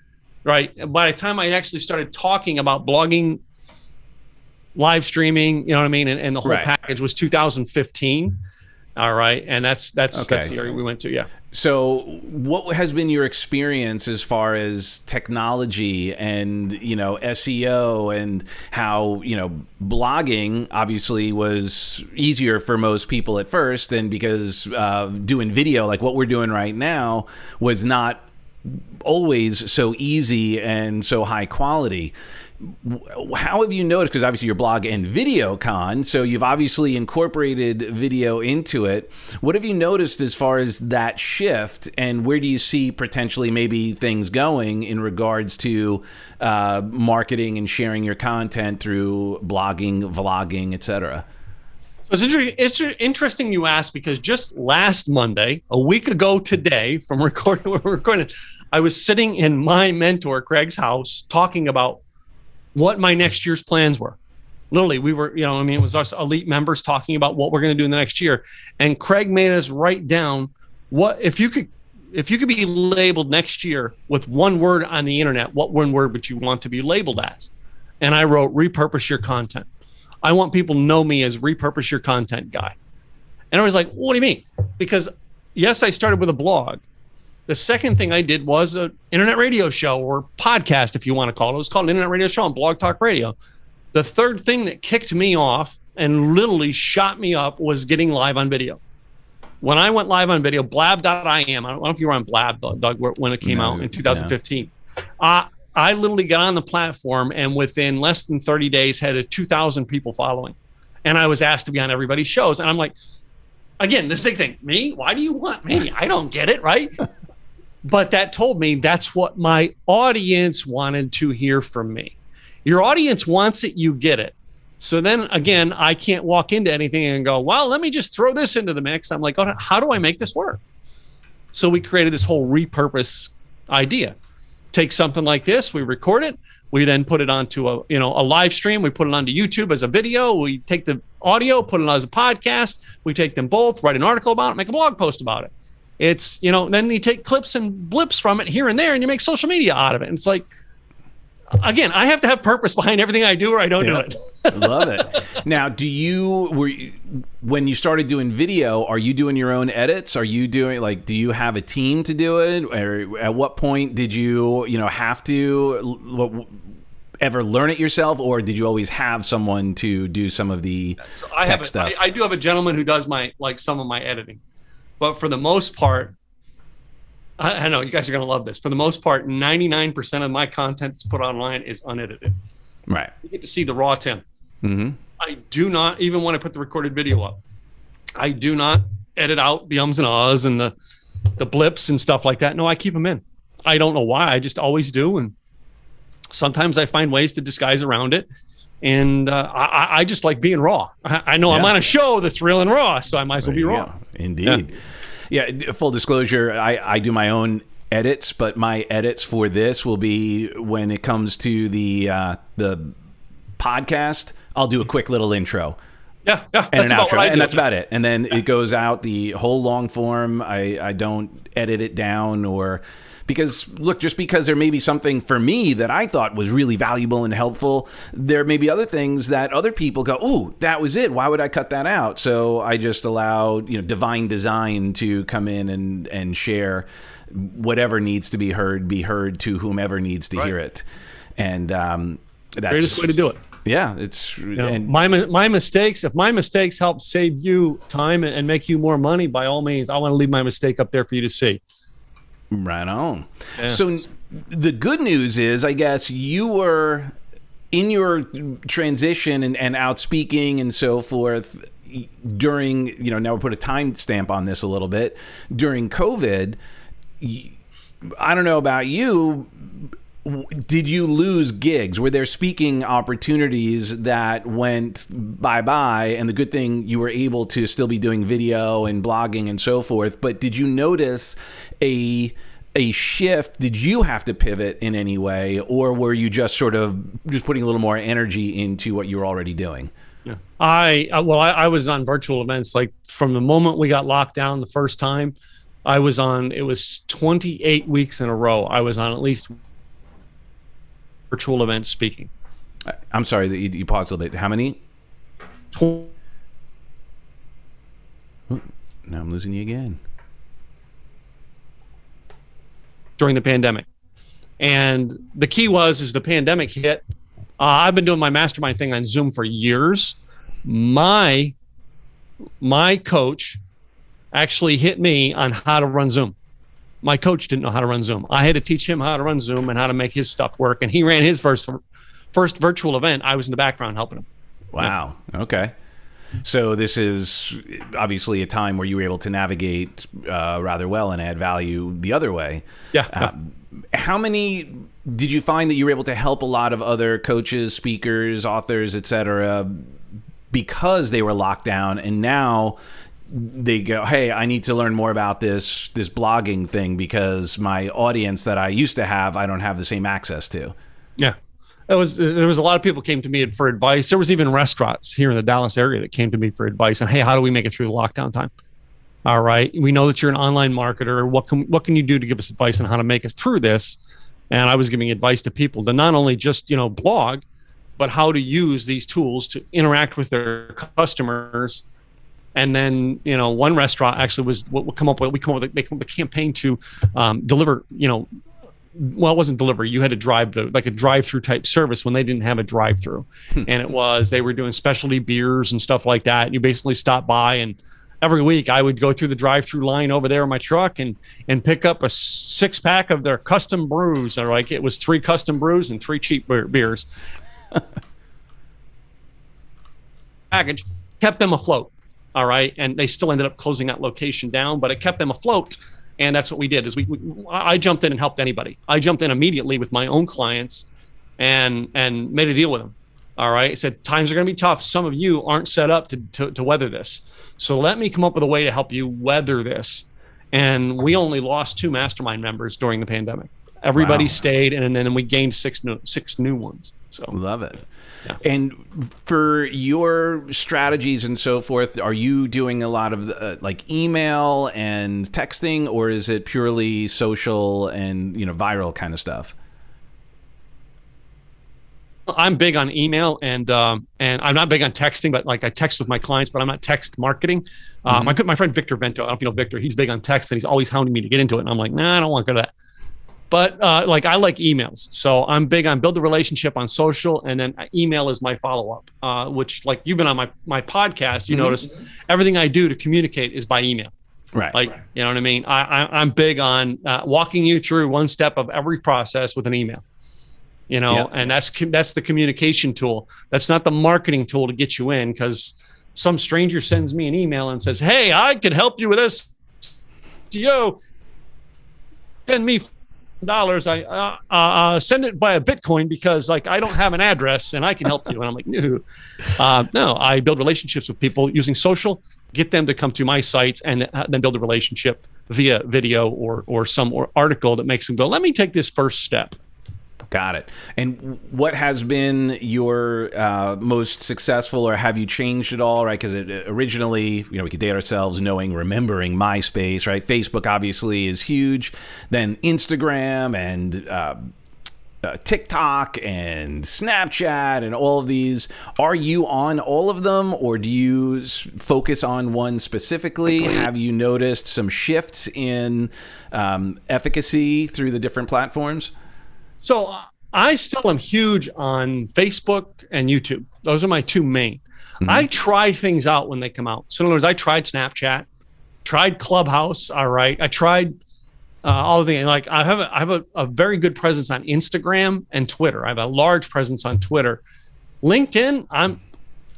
right? By the time I actually started talking about blogging, live streaming, you know what I mean? And, and the whole right. package was two thousand fifteen. All right. And that's, that's, okay. that's the area we went to. Yeah. So what has been your experience as far as technology and, you know, S E O and how, you know, blogging obviously was easier for most people at first. And because uh, doing video, like what we're doing right now, was not always so easy and so high quality. How have you noticed, because obviously your blog and video con, so you've obviously incorporated video into it. What have you noticed as far as that shift, and where do you see potentially maybe things going in regards to uh, marketing and sharing your content through blogging, vlogging, et cetera? It's interesting, interesting you asked, because just last Monday, a week ago today from recording, we're recording, I was sitting in my mentor Craig's house talking about what my next year's plans were. Literally, we were, you know, I mean, it was us elite members talking about what we're going to do in the next year. And Craig made us write down what, if you could, if you could be labeled next year with one word on the internet, what one word would you want to be labeled as? And I wrote, repurpose your content. I want people to know me as repurpose your content guy. And I was like, what do you mean? Because yes, I started with a blog. The second thing I did was an internet radio show, or podcast, if you want to call it. It was called an internet radio show on Blog Talk Radio. The third thing that kicked me off and literally shot me up was getting live on video. When I went live on video, blab dot I M, I don't know if you were on Blab, Doug, when it came no, out in two thousand fifteen. Yeah. Uh, I literally got on the platform and within less than thirty days had a two thousand people following. And I was asked to be on everybody's shows. And I'm like, again, this big thing, me? Why do you want me? I don't get it, right? But that told me that's what my audience wanted to hear from me. Your audience wants it, you get it. So then again, I can't walk into anything and go, well, let me just throw this into the mix. I'm like, oh, how do I make this work? So we created this whole repurpose idea. Take something like this, we record it, we then put it onto a, you know, a live stream, we put it onto YouTube as a video, we take the audio, put it as a podcast, we take them both, write an article about it, make a blog post about it. It's, you know, then you take clips and blips from it here and there and you make social media out of it. And it's like, again, I have to have purpose behind everything I do or I don't yeah. do it. Love it. Now, do you, were you, when you started doing video, are you doing your own edits? Are you doing, like, do you have a team to do it? Or at what point did you, you know, have to ever learn it yourself? Or did you always have someone to do some of the so I tech have a, stuff? I, I do have a gentleman who does my, like, some of my editing. But for the most part, I, I know you guys are going to love this. For the most part, ninety-nine percent of my content that's put online is unedited. Right. You get to see the raw Tim. Mm-hmm. I do not, even when I put the recorded video up, I do not edit out the ums and ahs and the, the blips and stuff like that. No, I keep them in. I don't know why. I just always do. And sometimes I find ways to disguise around it. And uh, I, I just like being raw. I, I know yeah. I'm on a show that's real and raw, so I might as well be raw. Yeah, indeed. Yeah. yeah, full disclosure, I, I do my own edits, but my edits for this will be when it comes to the uh, the podcast, I'll do a quick little intro. Yeah, yeah, and that's an outro, about and that's about it. And then yeah. it goes out the whole long form. I, I don't edit it down or... Because, look, just because there may be something for me that I thought was really valuable and helpful, there may be other things that other people go, ooh, that was it. Why would I cut that out? So I just allowed, you know, divine design to come in and, and share whatever needs to be heard, be heard to whomever needs to right. hear it. And um, that's... Greatest way to do it. Yeah. It's you know, and, my, my mistakes. If my mistakes help save you time and make you more money, by all means, I want to leave my mistake up there for you to see. Right on. Yeah. So the good news is, I guess, you were in your transition and, and out speaking and so forth during, you know, now we'll put a time stamp on this a little bit, during COVID. I don't know about you, did you lose gigs? Were there speaking opportunities that went bye-bye? And the good thing, you were able to still be doing video and blogging and so forth, but did you notice a a shift? Did you have to pivot in any way, or were you just sort of just putting a little more energy into what you were already doing? Yeah. I, well, I, I was on virtual events. Like from the moment we got locked down the first time, I was on, it was twenty-eight weeks in a row, I was on at least virtual event speaking. I'm sorry that you, you paused a little bit. How many? Ooh, now I'm losing you again. During the pandemic. And the key was, is the pandemic hit. Uh, I've been doing my mastermind thing on Zoom for years. My, my coach actually hit me on how to run Zoom. My coach didn't know how to run Zoom. I had to teach him how to run Zoom and how to make his stuff work. And he ran his first first virtual event. I was in the background helping him. Wow. Yeah. Okay. So this is obviously a time where you were able to navigate uh, rather well and add value the other way. Yeah. Uh, how many did you find that you were able to help a lot of other coaches, speakers, authors, et cetera, because they were locked down and now they go, hey, I need to learn more about this this blogging thing because my audience that I used to have, I don't have the same access to? Yeah, it was, there was a lot of people came to me for advice. There was even restaurants here in the Dallas area that came to me for advice on, hey, how do we make it through the lockdown time? All right, we know that you're an online marketer. What can, what can you do to give us advice on how to make us through this? And I was giving advice to people to not only just, you know, blog, but how to use these tools to interact with their customers. And then, you know, one restaurant actually was what we come up with. We come up with, they come up with a campaign to um, deliver, you know, well, it wasn't delivery. You had to drive to, like a drive-through type service when they didn't have a drive-through. And it was, they were doing specialty beers and stuff like that. And you basically stopped by, and every week I would go through the drive-through line over there in my truck and and pick up a six pack of their custom brews. Or like it was three custom brews and three cheap beer, beers. Package kept them afloat. All right. And they still ended up closing that location down, but it kept them afloat. And that's what we did, is we, we I jumped in and helped anybody. I jumped in immediately with my own clients and and made a deal with them. All right. I said, times are going to be tough. Some of you aren't set up to, to, to weather this. So let me come up with a way to help you weather this. And we only lost two mastermind members during the pandemic. Everybody wow. stayed, and, and then we gained six new, six new ones. So love it. Yeah. And for your strategies and so forth, are you doing a lot of the, uh, like email and texting, or is it purely social and, you know, viral kind of stuff? I'm big on email, and um, and I'm not big on texting, but like I text with my clients, but I'm not text marketing. Um, mm-hmm. I could, my friend Victor Vento, I don't know if you know Victor, he's big on text and he's always hounding me to get into it. And I'm like, nah, I don't want to go to that. But uh, like I like emails, so I'm big on build a relationship on social, and then email is my follow up. Uh, which, like you've been on my my podcast, you mm-hmm. notice everything I do to communicate is by email, right? Like right. you know what I mean. I, I I'm big on uh, walking you through one step of every process with an email, you know, yeah. and that's that's the communication tool. That's not the marketing tool to get you in, because some stranger sends me an email and says, "Hey, I could help you with this. To you, send me." dollars I uh, uh send it by a Bitcoin, because like I don't have an address and I can help you. And I'm like, no, uh, no I build relationships with people using social, get them to come to my sites, and then build a relationship via video or or some or article that makes them go, let me take this first step. Got it. And what has been your uh, most successful, or have you changed at all, right? Because originally, you know, we could date ourselves knowing, remembering MySpace, right? Facebook obviously is huge. Then Instagram and uh, uh, TikTok and Snapchat and all of these. Are you on all of them, or do you focus on one specifically? Have you noticed some shifts in um, efficacy through the different platforms? So I still am huge on Facebook and YouTube. Those are my two main. Mm-hmm. I try things out when they come out. So in other words, I tried Snapchat, tried Clubhouse, all right. I tried Uh, all the like, I have a, I have a, a very good presence on Instagram and Twitter. I have a large presence on Twitter. LinkedIn, I'm,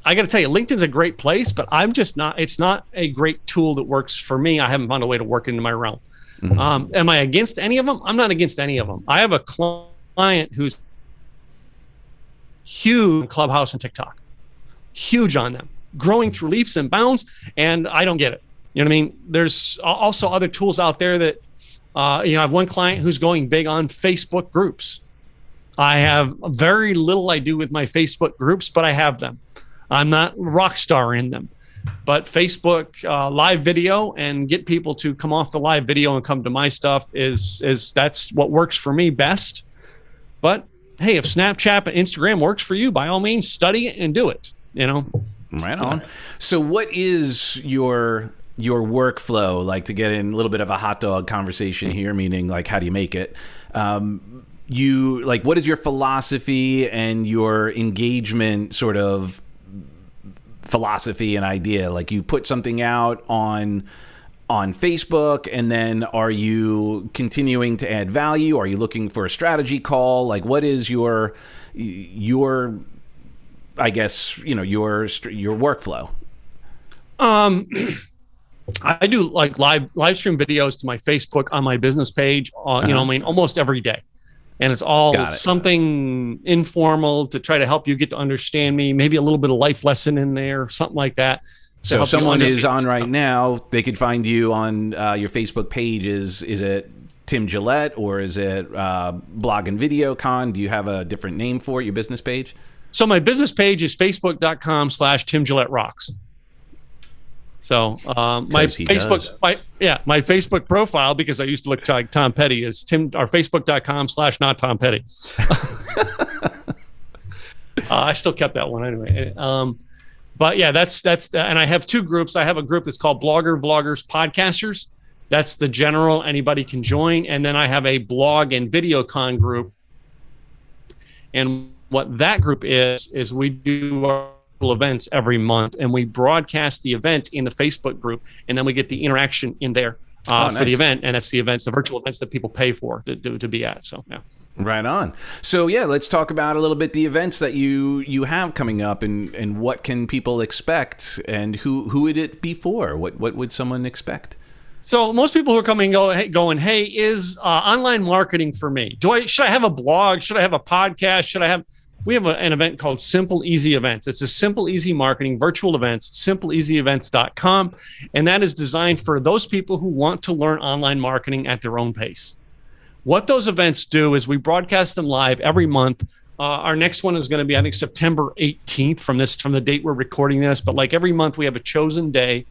I got to tell you, LinkedIn's a great place, but I'm just not. It's not a great tool that works for me. I haven't found a way to work into my realm. Mm-hmm. Um, am I against any of them? I'm not against any of them. I have a client who's huge on Clubhouse and TikTok, huge on them, growing through leaps and bounds, and I don't get it. You know what I mean? There's also other tools out there that. Uh, you know, I have one client who's going big on Facebook groups. I have very little I do with my Facebook groups, but I have them. I'm not rock star in them, but Facebook uh, live video and get people to come off the live video and come to my stuff is, is that's what works for me best. But hey, if Snapchat and Instagram works for you, by all means, study it and do it, you know? Right on. So what is your... your workflow, like to get in a little bit of a hot dog conversation here, meaning like, how do you make it? Um, you like, what is your philosophy and your engagement sort of philosophy and idea? Like you put something out on, on Facebook, and then are you continuing to add value? Are you looking for a strategy call? Like what is your, your, I guess, you know, your, your workflow? Um, I do like live live stream videos to my Facebook on my business page, uh, uh-huh. you know, I mean, almost every day. And it's all it. something informal to try to help you get to understand me, maybe a little bit of life lesson in there, something like that. So if someone is on right now, they could find you on uh, your Facebook page. Is, is it Tim Gillette or is it uh, Blog and Video Con? Do you have a different name for it, your business page? So my business page is facebook.com slash Tim Gillette Rocks. So um, my Facebook, my, yeah, my Facebook profile, because I used to look like Tom Petty, is Tim, or facebook.com slash not Tom Petty. uh, I still kept that one anyway. Um, but yeah, that's, that's, and I have two groups. I have a group that's called Blogger, Vloggers, Podcasters. That's the general, anybody can join. And then I have a Blog and Video Con group. And what that group is, is we do our events every month, and we broadcast the event in the Facebook group, and then we get the interaction in there uh, oh, nice. for the event, and that's the events, the virtual events that people pay for to to, to be at. So yeah, right on. So yeah, let's talk about a little bit the events that you you have coming up, and and what can people expect, and who who would it be for? What what would someone expect? So most people who are coming go hey, going, hey, is uh, online marketing for me? Do I should I have a blog? Should I have a podcast? Should I have We have a, an event called Simple Easy Events. It's a Simple Easy Marketing virtual events, simple easy events dot com. And that is designed for those people who want to learn online marketing at their own pace. What those events do is we broadcast them live every month. Uh, our next one is going to be, I think, September eighteenth from this, from the date we're recording this. But like every month, we have a chosen day.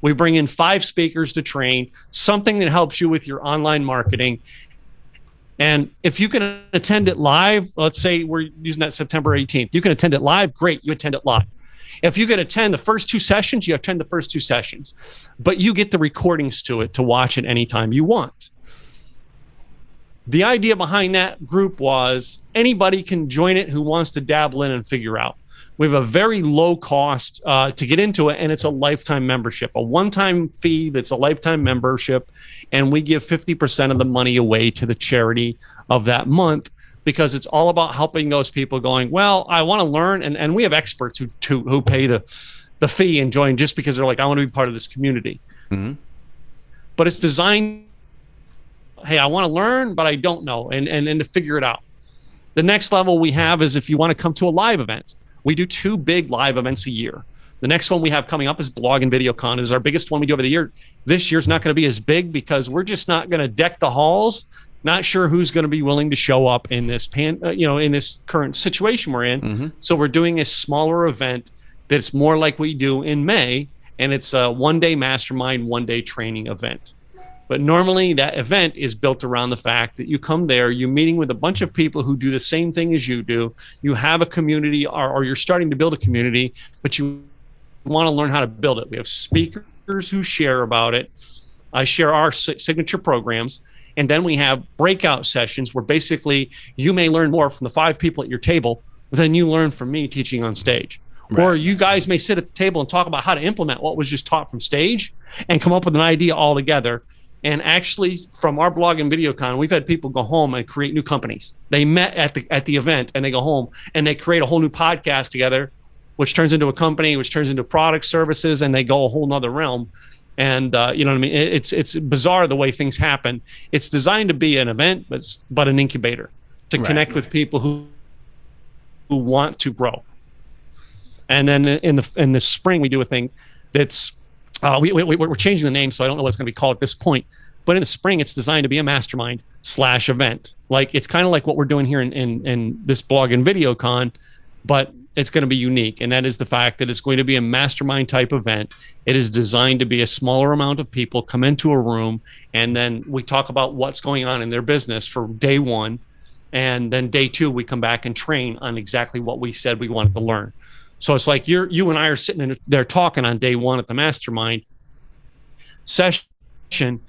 We bring in five speakers to train, something that helps you with your online marketing. And if you can attend it live, let's say we're using that September eighteenth, you can attend it live, great, you attend it live. If you can attend the first two sessions, you attend the first two sessions, but you get the recordings to it to watch at any time you want. The idea behind that group was anybody can join it who wants to dabble in and figure out. We have a very low cost uh, to get into it, and it's a lifetime membership, a one-time fee that's a lifetime membership, and we give fifty percent of the money away to the charity of that month because it's all about helping those people going, well, I want to learn, and, and we have experts who, to, who pay the, the fee and join just because they're like, I want to be part of this community. Mm-hmm. But it's designed, hey, I want to learn, but I don't know, and, and, and to figure it out. The next level we have is if you want to come to a live event. We do two big live events a year. The next one we have coming up is Blog and Video Con. It is our biggest one we do over the year. This year's not going to be as big because we're just not going to deck the halls. Not sure who's going to be willing to show up in this pan, uh, you know, in this current situation we're in. Mm-hmm. So we're doing a smaller event that's more like we do in May, and it's a one-day mastermind, one-day training event. But normally that event is built around the fact that you come there, you're meeting with a bunch of people who do the same thing as you do. You have a community or, or you're starting to build a community, but you want to learn how to build it. We have speakers who share about it. I share our signature programs. And then we have breakout sessions where basically you may learn more from the five people at your table than you learn from me teaching on stage. Right. Or you guys may sit at the table and talk about how to implement what was just taught from stage and come up with an idea all together. And actually, from our Blog and Video Con, we've had people go home and create new companies. They met at the at the event, and they go home and they create a whole new podcast together, which turns into a company, which turns into product services, and they go a whole nother realm. And uh, you know what I mean? It's it's bizarre the way things happen. It's designed to be an event, but but an incubator to right. connect with people who who want to grow. And then in the in the spring, we do a thing that's uh, we, we we're changing the name, so I don't know what it's going to be called at this point. But in the spring, it's designed to be a mastermind slash event. Like it's kind of like what we're doing here in, in in this Blog and Video Con, but it's going to be unique, and that is the fact that it's going to be a mastermind type event. It is designed to be a smaller amount of people come into a room, and then we talk about what's going on in their business for day one, and then day two we come back and train on exactly what we said we wanted to learn. So it's like you're you and I are sitting in there talking on day one at the mastermind session,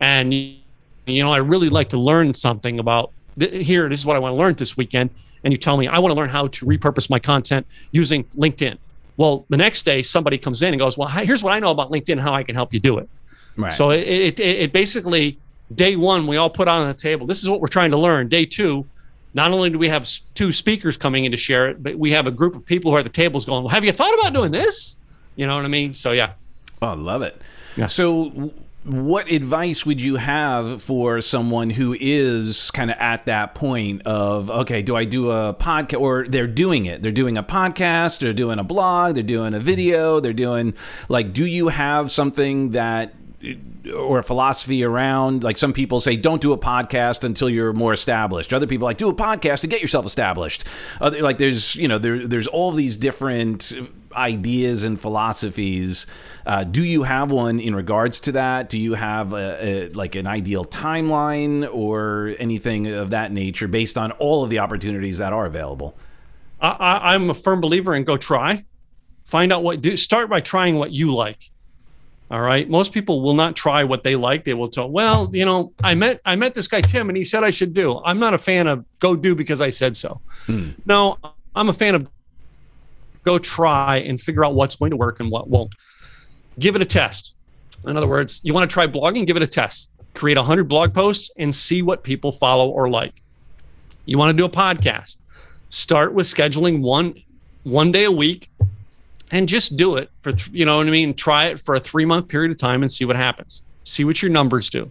and you know I really like to learn something about th- here. This is what I want to learn this weekend. And you tell me, I want to learn how to repurpose my content using LinkedIn. Well, the next day, somebody comes in and goes, well, here's what I know about LinkedIn, how I can help you do it. Right. So it, it, it basically, day one, we all put on the table, this is what we're trying to learn. Day two, not only do we have two speakers coming in to share it, but we have a group of people who are at the tables going, well, have you thought about doing this? You know what I mean? So, yeah. Oh, I love it. Yeah. So what advice would you have for someone who is kind of at that point of, okay, do I do a podcast, or they're doing it, they're doing a podcast, they're doing a blog, they're doing a video, they're doing, like, do you have something that, or a philosophy around, like some people say, don't do a podcast until you're more established. Other people like, do a podcast to get yourself established. Other, like there's, you know, there, there's all these different ideas and philosophies. Uh, do you have one in regards to that? Do you have a, a, like an ideal timeline or anything of that nature based on all of the opportunities that are available? I, I, I'm a firm believer in go try. Find out what, do, start by trying what you like. All right. Most people will not try what they like. They will tell, well, you know, I met I met this guy, Tim, and he said I should do. I'm not a fan of go do because I said so. Hmm. No, I'm a fan of go try and figure out what's going to work and what won't. Give it a test. In other words, you want to try blogging, give it a test. Create one hundred blog posts and see what people follow or like. You want to do a podcast. Start with scheduling one one day a week. And just do it for, you know what I mean? Try it for a three month period of time and see what happens. See what your numbers do.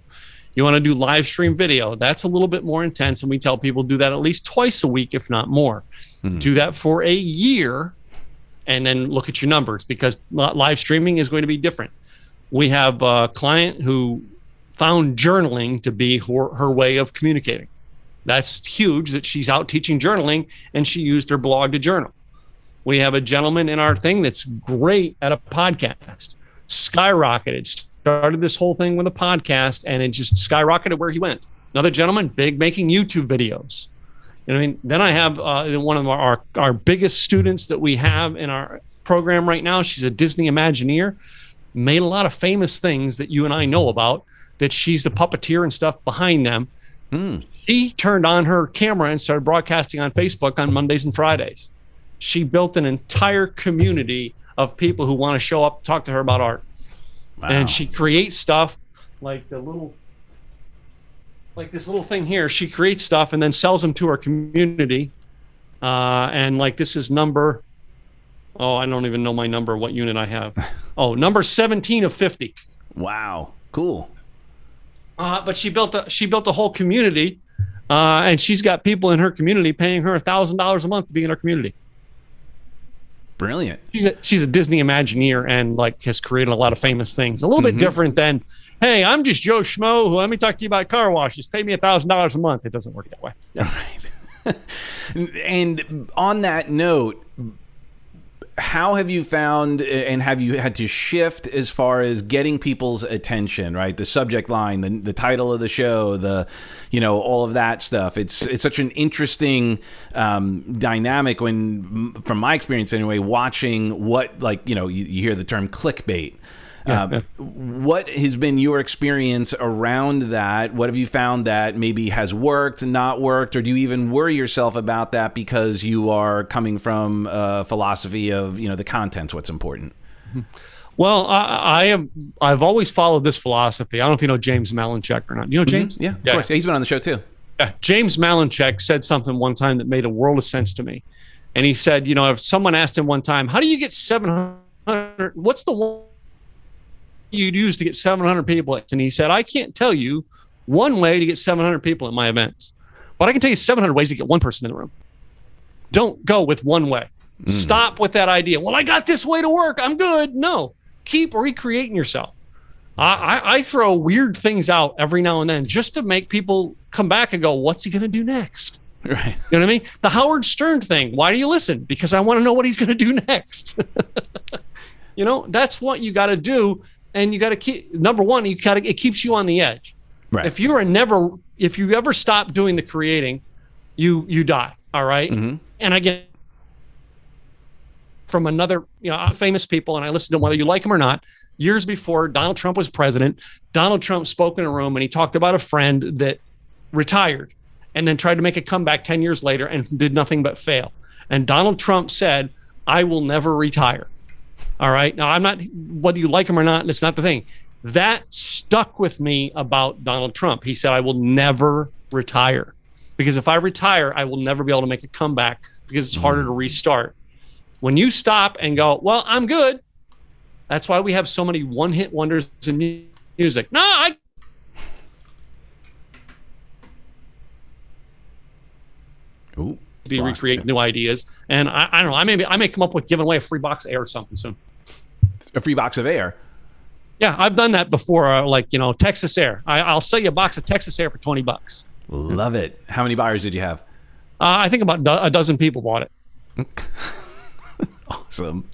You want to do live stream video. That's a little bit more intense. And we tell people do that at least twice a week, if not more. Mm-hmm. Do that for a year and then look at your numbers, because live streaming is going to be different. We have a client who found journaling to be her, her way of communicating. That's huge that she's out teaching journaling and she used her blog to journal. We have a gentleman in our thing that's great at a podcast, skyrocketed, started this whole thing with a podcast, and it just skyrocketed where he went. Another gentleman, big, making YouTube videos. You know what I mean? Then I have uh, one of our, our, our biggest students that we have in our program right now. She's a Disney Imagineer, made a lot of famous things that you and I know about, that she's the puppeteer and stuff behind them. Mm. She turned on her camera and started broadcasting on Facebook on Mondays and Fridays. She built an entire community of people who want to show up, talk to her about art. Wow. And she creates stuff like the little, like this little thing here. She creates stuff and then sells them to her community. Uh, and like, this is number, oh, I don't even know my number, what unit I have. Oh, number seventeen of fifty. Wow. Cool. Uh, but she built a, she built a whole community. Uh, and she's got people in her community paying her a thousand dollars a month to be in her community. Brilliant. She's a, she's a Disney Imagineer and like has created a lot of famous things. A little mm-hmm. bit different than, hey, I'm just Joe Schmo who let me talk to you about car washes. Pay me a thousand dollars a month. It doesn't work that way. Yeah. Right. And on that note, how have you found and have you had to shift as far as getting people's attention, right? The subject line, the, the title of the show, the, you know, all of that stuff. It's it's such an interesting um, dynamic when, from my experience anyway, watching what, like, you know, you, you hear the term clickbait. Yeah, uh, yeah. What has been your experience around that? What have you found that maybe has worked, not worked, or do you even worry yourself about that because you are coming from a philosophy of, you know, the content's what's important? Well, I, I am. I've always followed this philosophy. I don't know if you know James Malincheck or not. You know James? Mm-hmm. Yeah, of yeah. course. Yeah, he's been on the show too. Yeah. James Malincheck said something one time that made a world of sense to me. And he said, you know, if someone asked him one time, how do you get seven hundred, what's the one you'd use to get seven hundred people? And he said, I can't tell you one way to get seven hundred people at my events, but I can tell you seven hundred ways to get one person in the room. Don't go with one way. Mm. Stop with that idea. Well, I got this way to work. I'm good. No, keep recreating yourself. I, I throw weird things out every now and then just to make people come back and go, what's he going to do next? Right. You know what I mean? The Howard Stern thing. Why do you listen? Because I want to know what he's going to do next. You know, that's what you got to do. And you got to keep, number one, you got to, it keeps you on the edge. Right. If you are never, if you ever stop doing the creating, you, you die. All right. Mm-hmm. And I get from another, you know, famous people, and I listen to them, whether you like them or not. Years before Donald Trump was president, Donald Trump spoke in a room and he talked about a friend that retired and then tried to make a comeback ten years later and did nothing but fail. And Donald Trump said, I will never retire. All right. Now, I'm not, whether you like him or not, that's not the thing. That stuck with me about Donald Trump. He said, I will never retire, because if I retire, I will never be able to make a comeback, because it's harder to restart. When you stop and go, well, I'm good. That's why we have so many one-hit wonders in music. No, I... Ooh, be recreate it. New ideas. And I, I don't know, I may, I may come up with giving away a free box of air or something soon. A free box of air? Yeah, I've done that before, uh, like, you know, Texas Air. I, I'll sell you a box of Texas Air for twenty bucks. Love it. How many buyers did you have? Uh, I think about do a dozen people bought it. Awesome.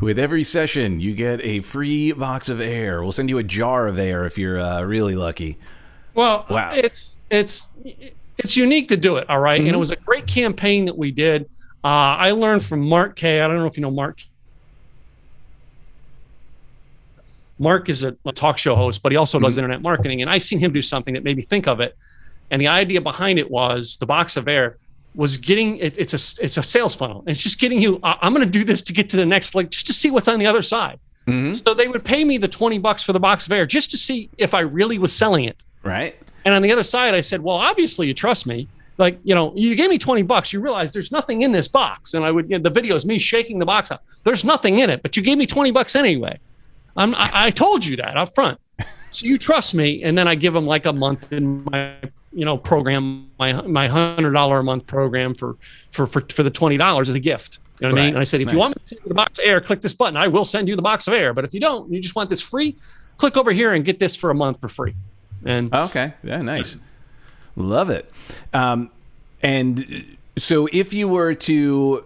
With every session, you get a free box of air. We'll send you a jar of air if you're uh, really lucky. Well, wow. it's it's it's unique to do it, all right? Mm-hmm. And it was a great campaign that we did. Uh, I learned from Mark K. I don't know if you know Mark. Mark is a, a talk show host, but he also does mm-hmm. internet marketing. And I seen him do something that made me think of it. And the idea behind it was the box of air was getting, it, it's a it's a sales funnel. It's just getting you, I'm going to do this to get to the next, like, just to see what's on the other side. Mm-hmm. So they would pay me the twenty bucks for the box of air just to see if I really was selling it. Right. And on the other side, I said, well, obviously you trust me. Like, you know, you gave me twenty bucks. You realize there's nothing in this box. And I would, you know, the video is me shaking the box up. There's nothing in it, but you gave me twenty bucks anyway. I'm, I, I told you that up front. So you trust me. And then I give them like a month in my, you know, program, my my one hundred dollar a month program for for for, for the twenty dollars as a gift. You know what right. I mean? And I said, if nice. you want me to send you the box of air, click this button. I will send you the box of air. But if you don't, you just want this free, click over here and get this for a month for free. And okay. Yeah, nice. Love it. Um, and so if you were to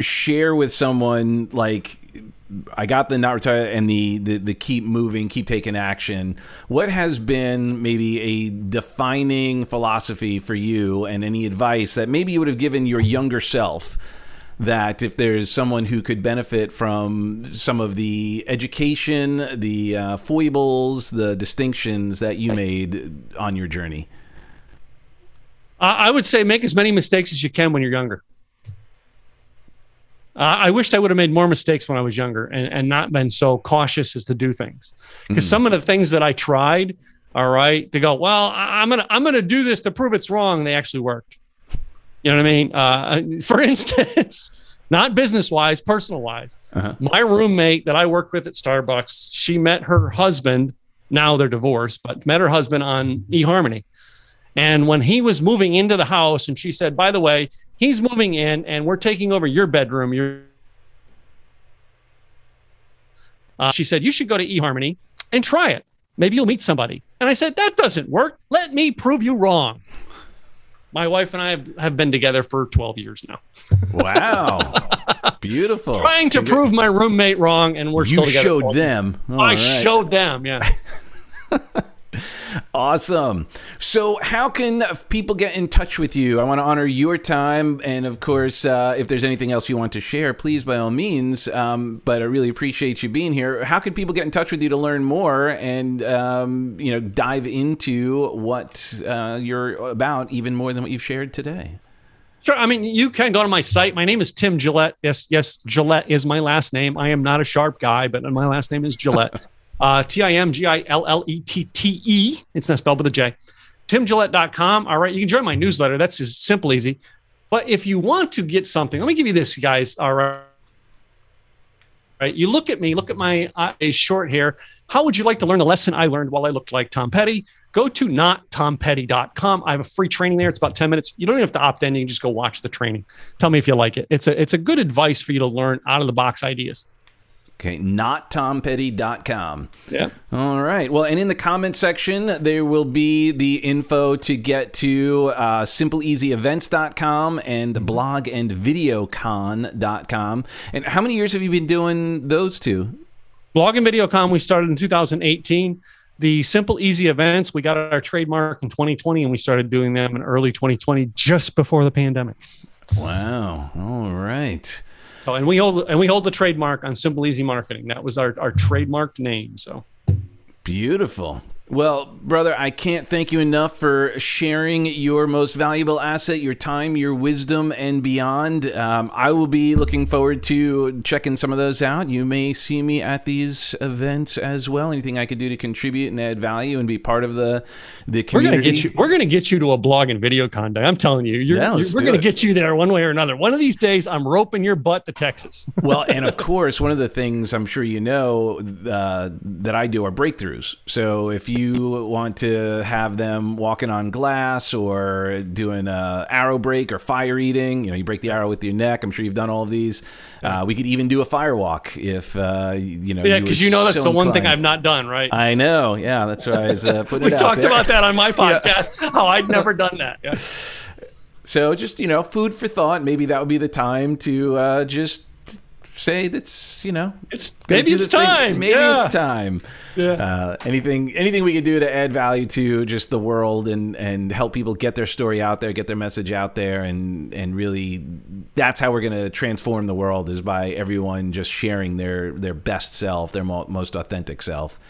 share with someone, like, I got the not retire and the, the the keep moving, keep taking action. What has been maybe a defining philosophy for you, and any advice that maybe you would have given your younger self, that if there's someone who could benefit from some of the education, the uh, foibles, the distinctions that you made on your journey? I would say make as many mistakes as you can when you're younger. Uh, I wished I would have made more mistakes when I was younger, and, and not been so cautious as to do things. Because mm-hmm. some of the things that I tried, all right, to go, well, I, I'm gonna I'm gonna do this to prove it's wrong. They actually worked. You know what I mean? Uh, for instance, not business wise, personal wise. Uh-huh. My roommate that I worked with at Starbucks, she met her husband. Now they're divorced, but met her husband on eHarmony. And when he was moving into the house, and she said, by the way, he's moving in and we're taking over your bedroom. Your, uh, she said, you should go to eHarmony and try it. Maybe you'll meet somebody. And I said, that doesn't work. Let me prove you wrong. My wife and I have, have been together for twelve years now. Wow. Beautiful. Trying to prove my roommate wrong, and we're you still together. You showed them. All I right. showed them, yeah. Awesome. So how can people get in touch with you? I want to honor your time. And of course, uh, if there's anything else you want to share, please, by all means. Um, but I really appreciate you being here. How can people get in touch with you to learn more and, um, you know, dive into what uh, you're about even more than what you've shared today? Sure. I mean, you can go to my site. My name is Tim Gillette. Yes, yes, Gillette is my last name. I am not a sharp guy, but my last name is Gillette. uh, T I M G I L L E T T E. It's not spelled with a J. Tim Gillette dot com. All right. You can join my newsletter. That's just simple, easy. But if you want to get something, let me give you this, guys. All right. Right. You look at me, look at my uh, short hair. How would you like to learn the lesson I learned while I looked like Tom Petty? Go to not tom petty dot com. I have a free training there. It's about ten minutes. You don't even have to opt in. You can just go watch the training. Tell me if you like it. It's a, it's a good advice for you to learn out-of-the-box ideas. Okay, not tom petty dot com. Yeah. All right. Well, and in the comment section, there will be the info to get to uh, simple easy events dot com and blog and video con dot com. And how many years have you been doing those two? Blog and Video Con, we started in two thousand eighteen. The Simple Easy Events, we got our trademark in twenty twenty, and we started doing them in early twenty twenty, just before the pandemic. Wow. All right. Oh, and we hold and we hold the trademark on Simple Easy Marketing. That was our, our trademarked name. So beautiful. Well, brother, I can't thank you enough for sharing your most valuable asset, your time, your wisdom, and beyond. Um, I will be looking forward to checking some of those out. You may see me at these events as well. Anything I could do to contribute and add value and be part of the, the community. We're gonna get you, we're gonna get you to a blog and video con day. I'm telling you, you're, yeah, you're, we're gonna it. get you there one way or another. One of these days, I'm roping your butt to Texas. Well, and of course, one of the things I'm sure you know uh, that I do are breakthroughs. So if you you want to have them walking on glass or doing a arrow break or fire eating, you know, you break the arrow with your neck. I'm sure you've done all of these. Uh, we could even do a fire walk if, uh, you know. Yeah, because you, you know that's so the one inclined. thing I've not done, right? I know. Yeah, that's why I was uh, putting it out there. We talked about that on my podcast, yeah. How I'd never done that. Yeah. So just, you know, food for thought. Maybe that would be the time to uh, just say that's, you know, it's maybe it's time. Maybe yeah. it's time. Yeah. Uh, anything, anything we could do to add value to just the world and, and help people get their story out there, get their message out there. And, and really that's how we're going to transform the world, is by everyone just sharing their, their best self, their mo most authentic self.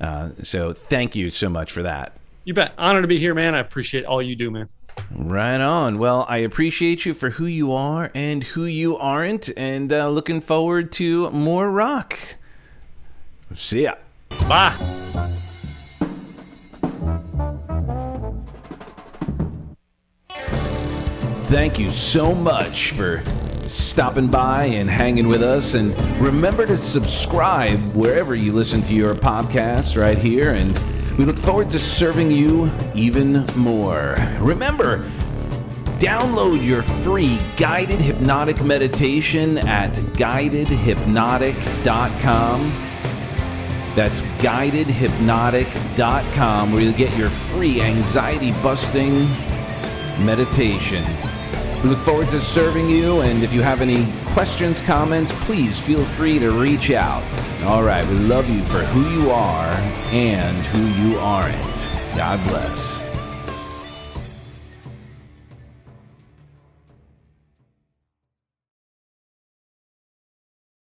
Uh, so thank you so much for that. You bet. Honor to be here, man. I appreciate all you do, man. Right on. Well, I appreciate you for who you are and who you aren't, and uh, looking forward to more rock. See ya. Bye. Thank you so much for stopping by and hanging with us, and remember to subscribe wherever you listen to your podcast right here, and we look forward to serving you even more. Remember, download your free guided hypnotic meditation at guided hypnotic dot com. That's guided hypnotic dot com, where you'll get your free anxiety-busting meditation. We look forward to serving you, and if you have any questions, comments, please feel free to reach out. All right, we love you for who you are and who you aren't. God bless.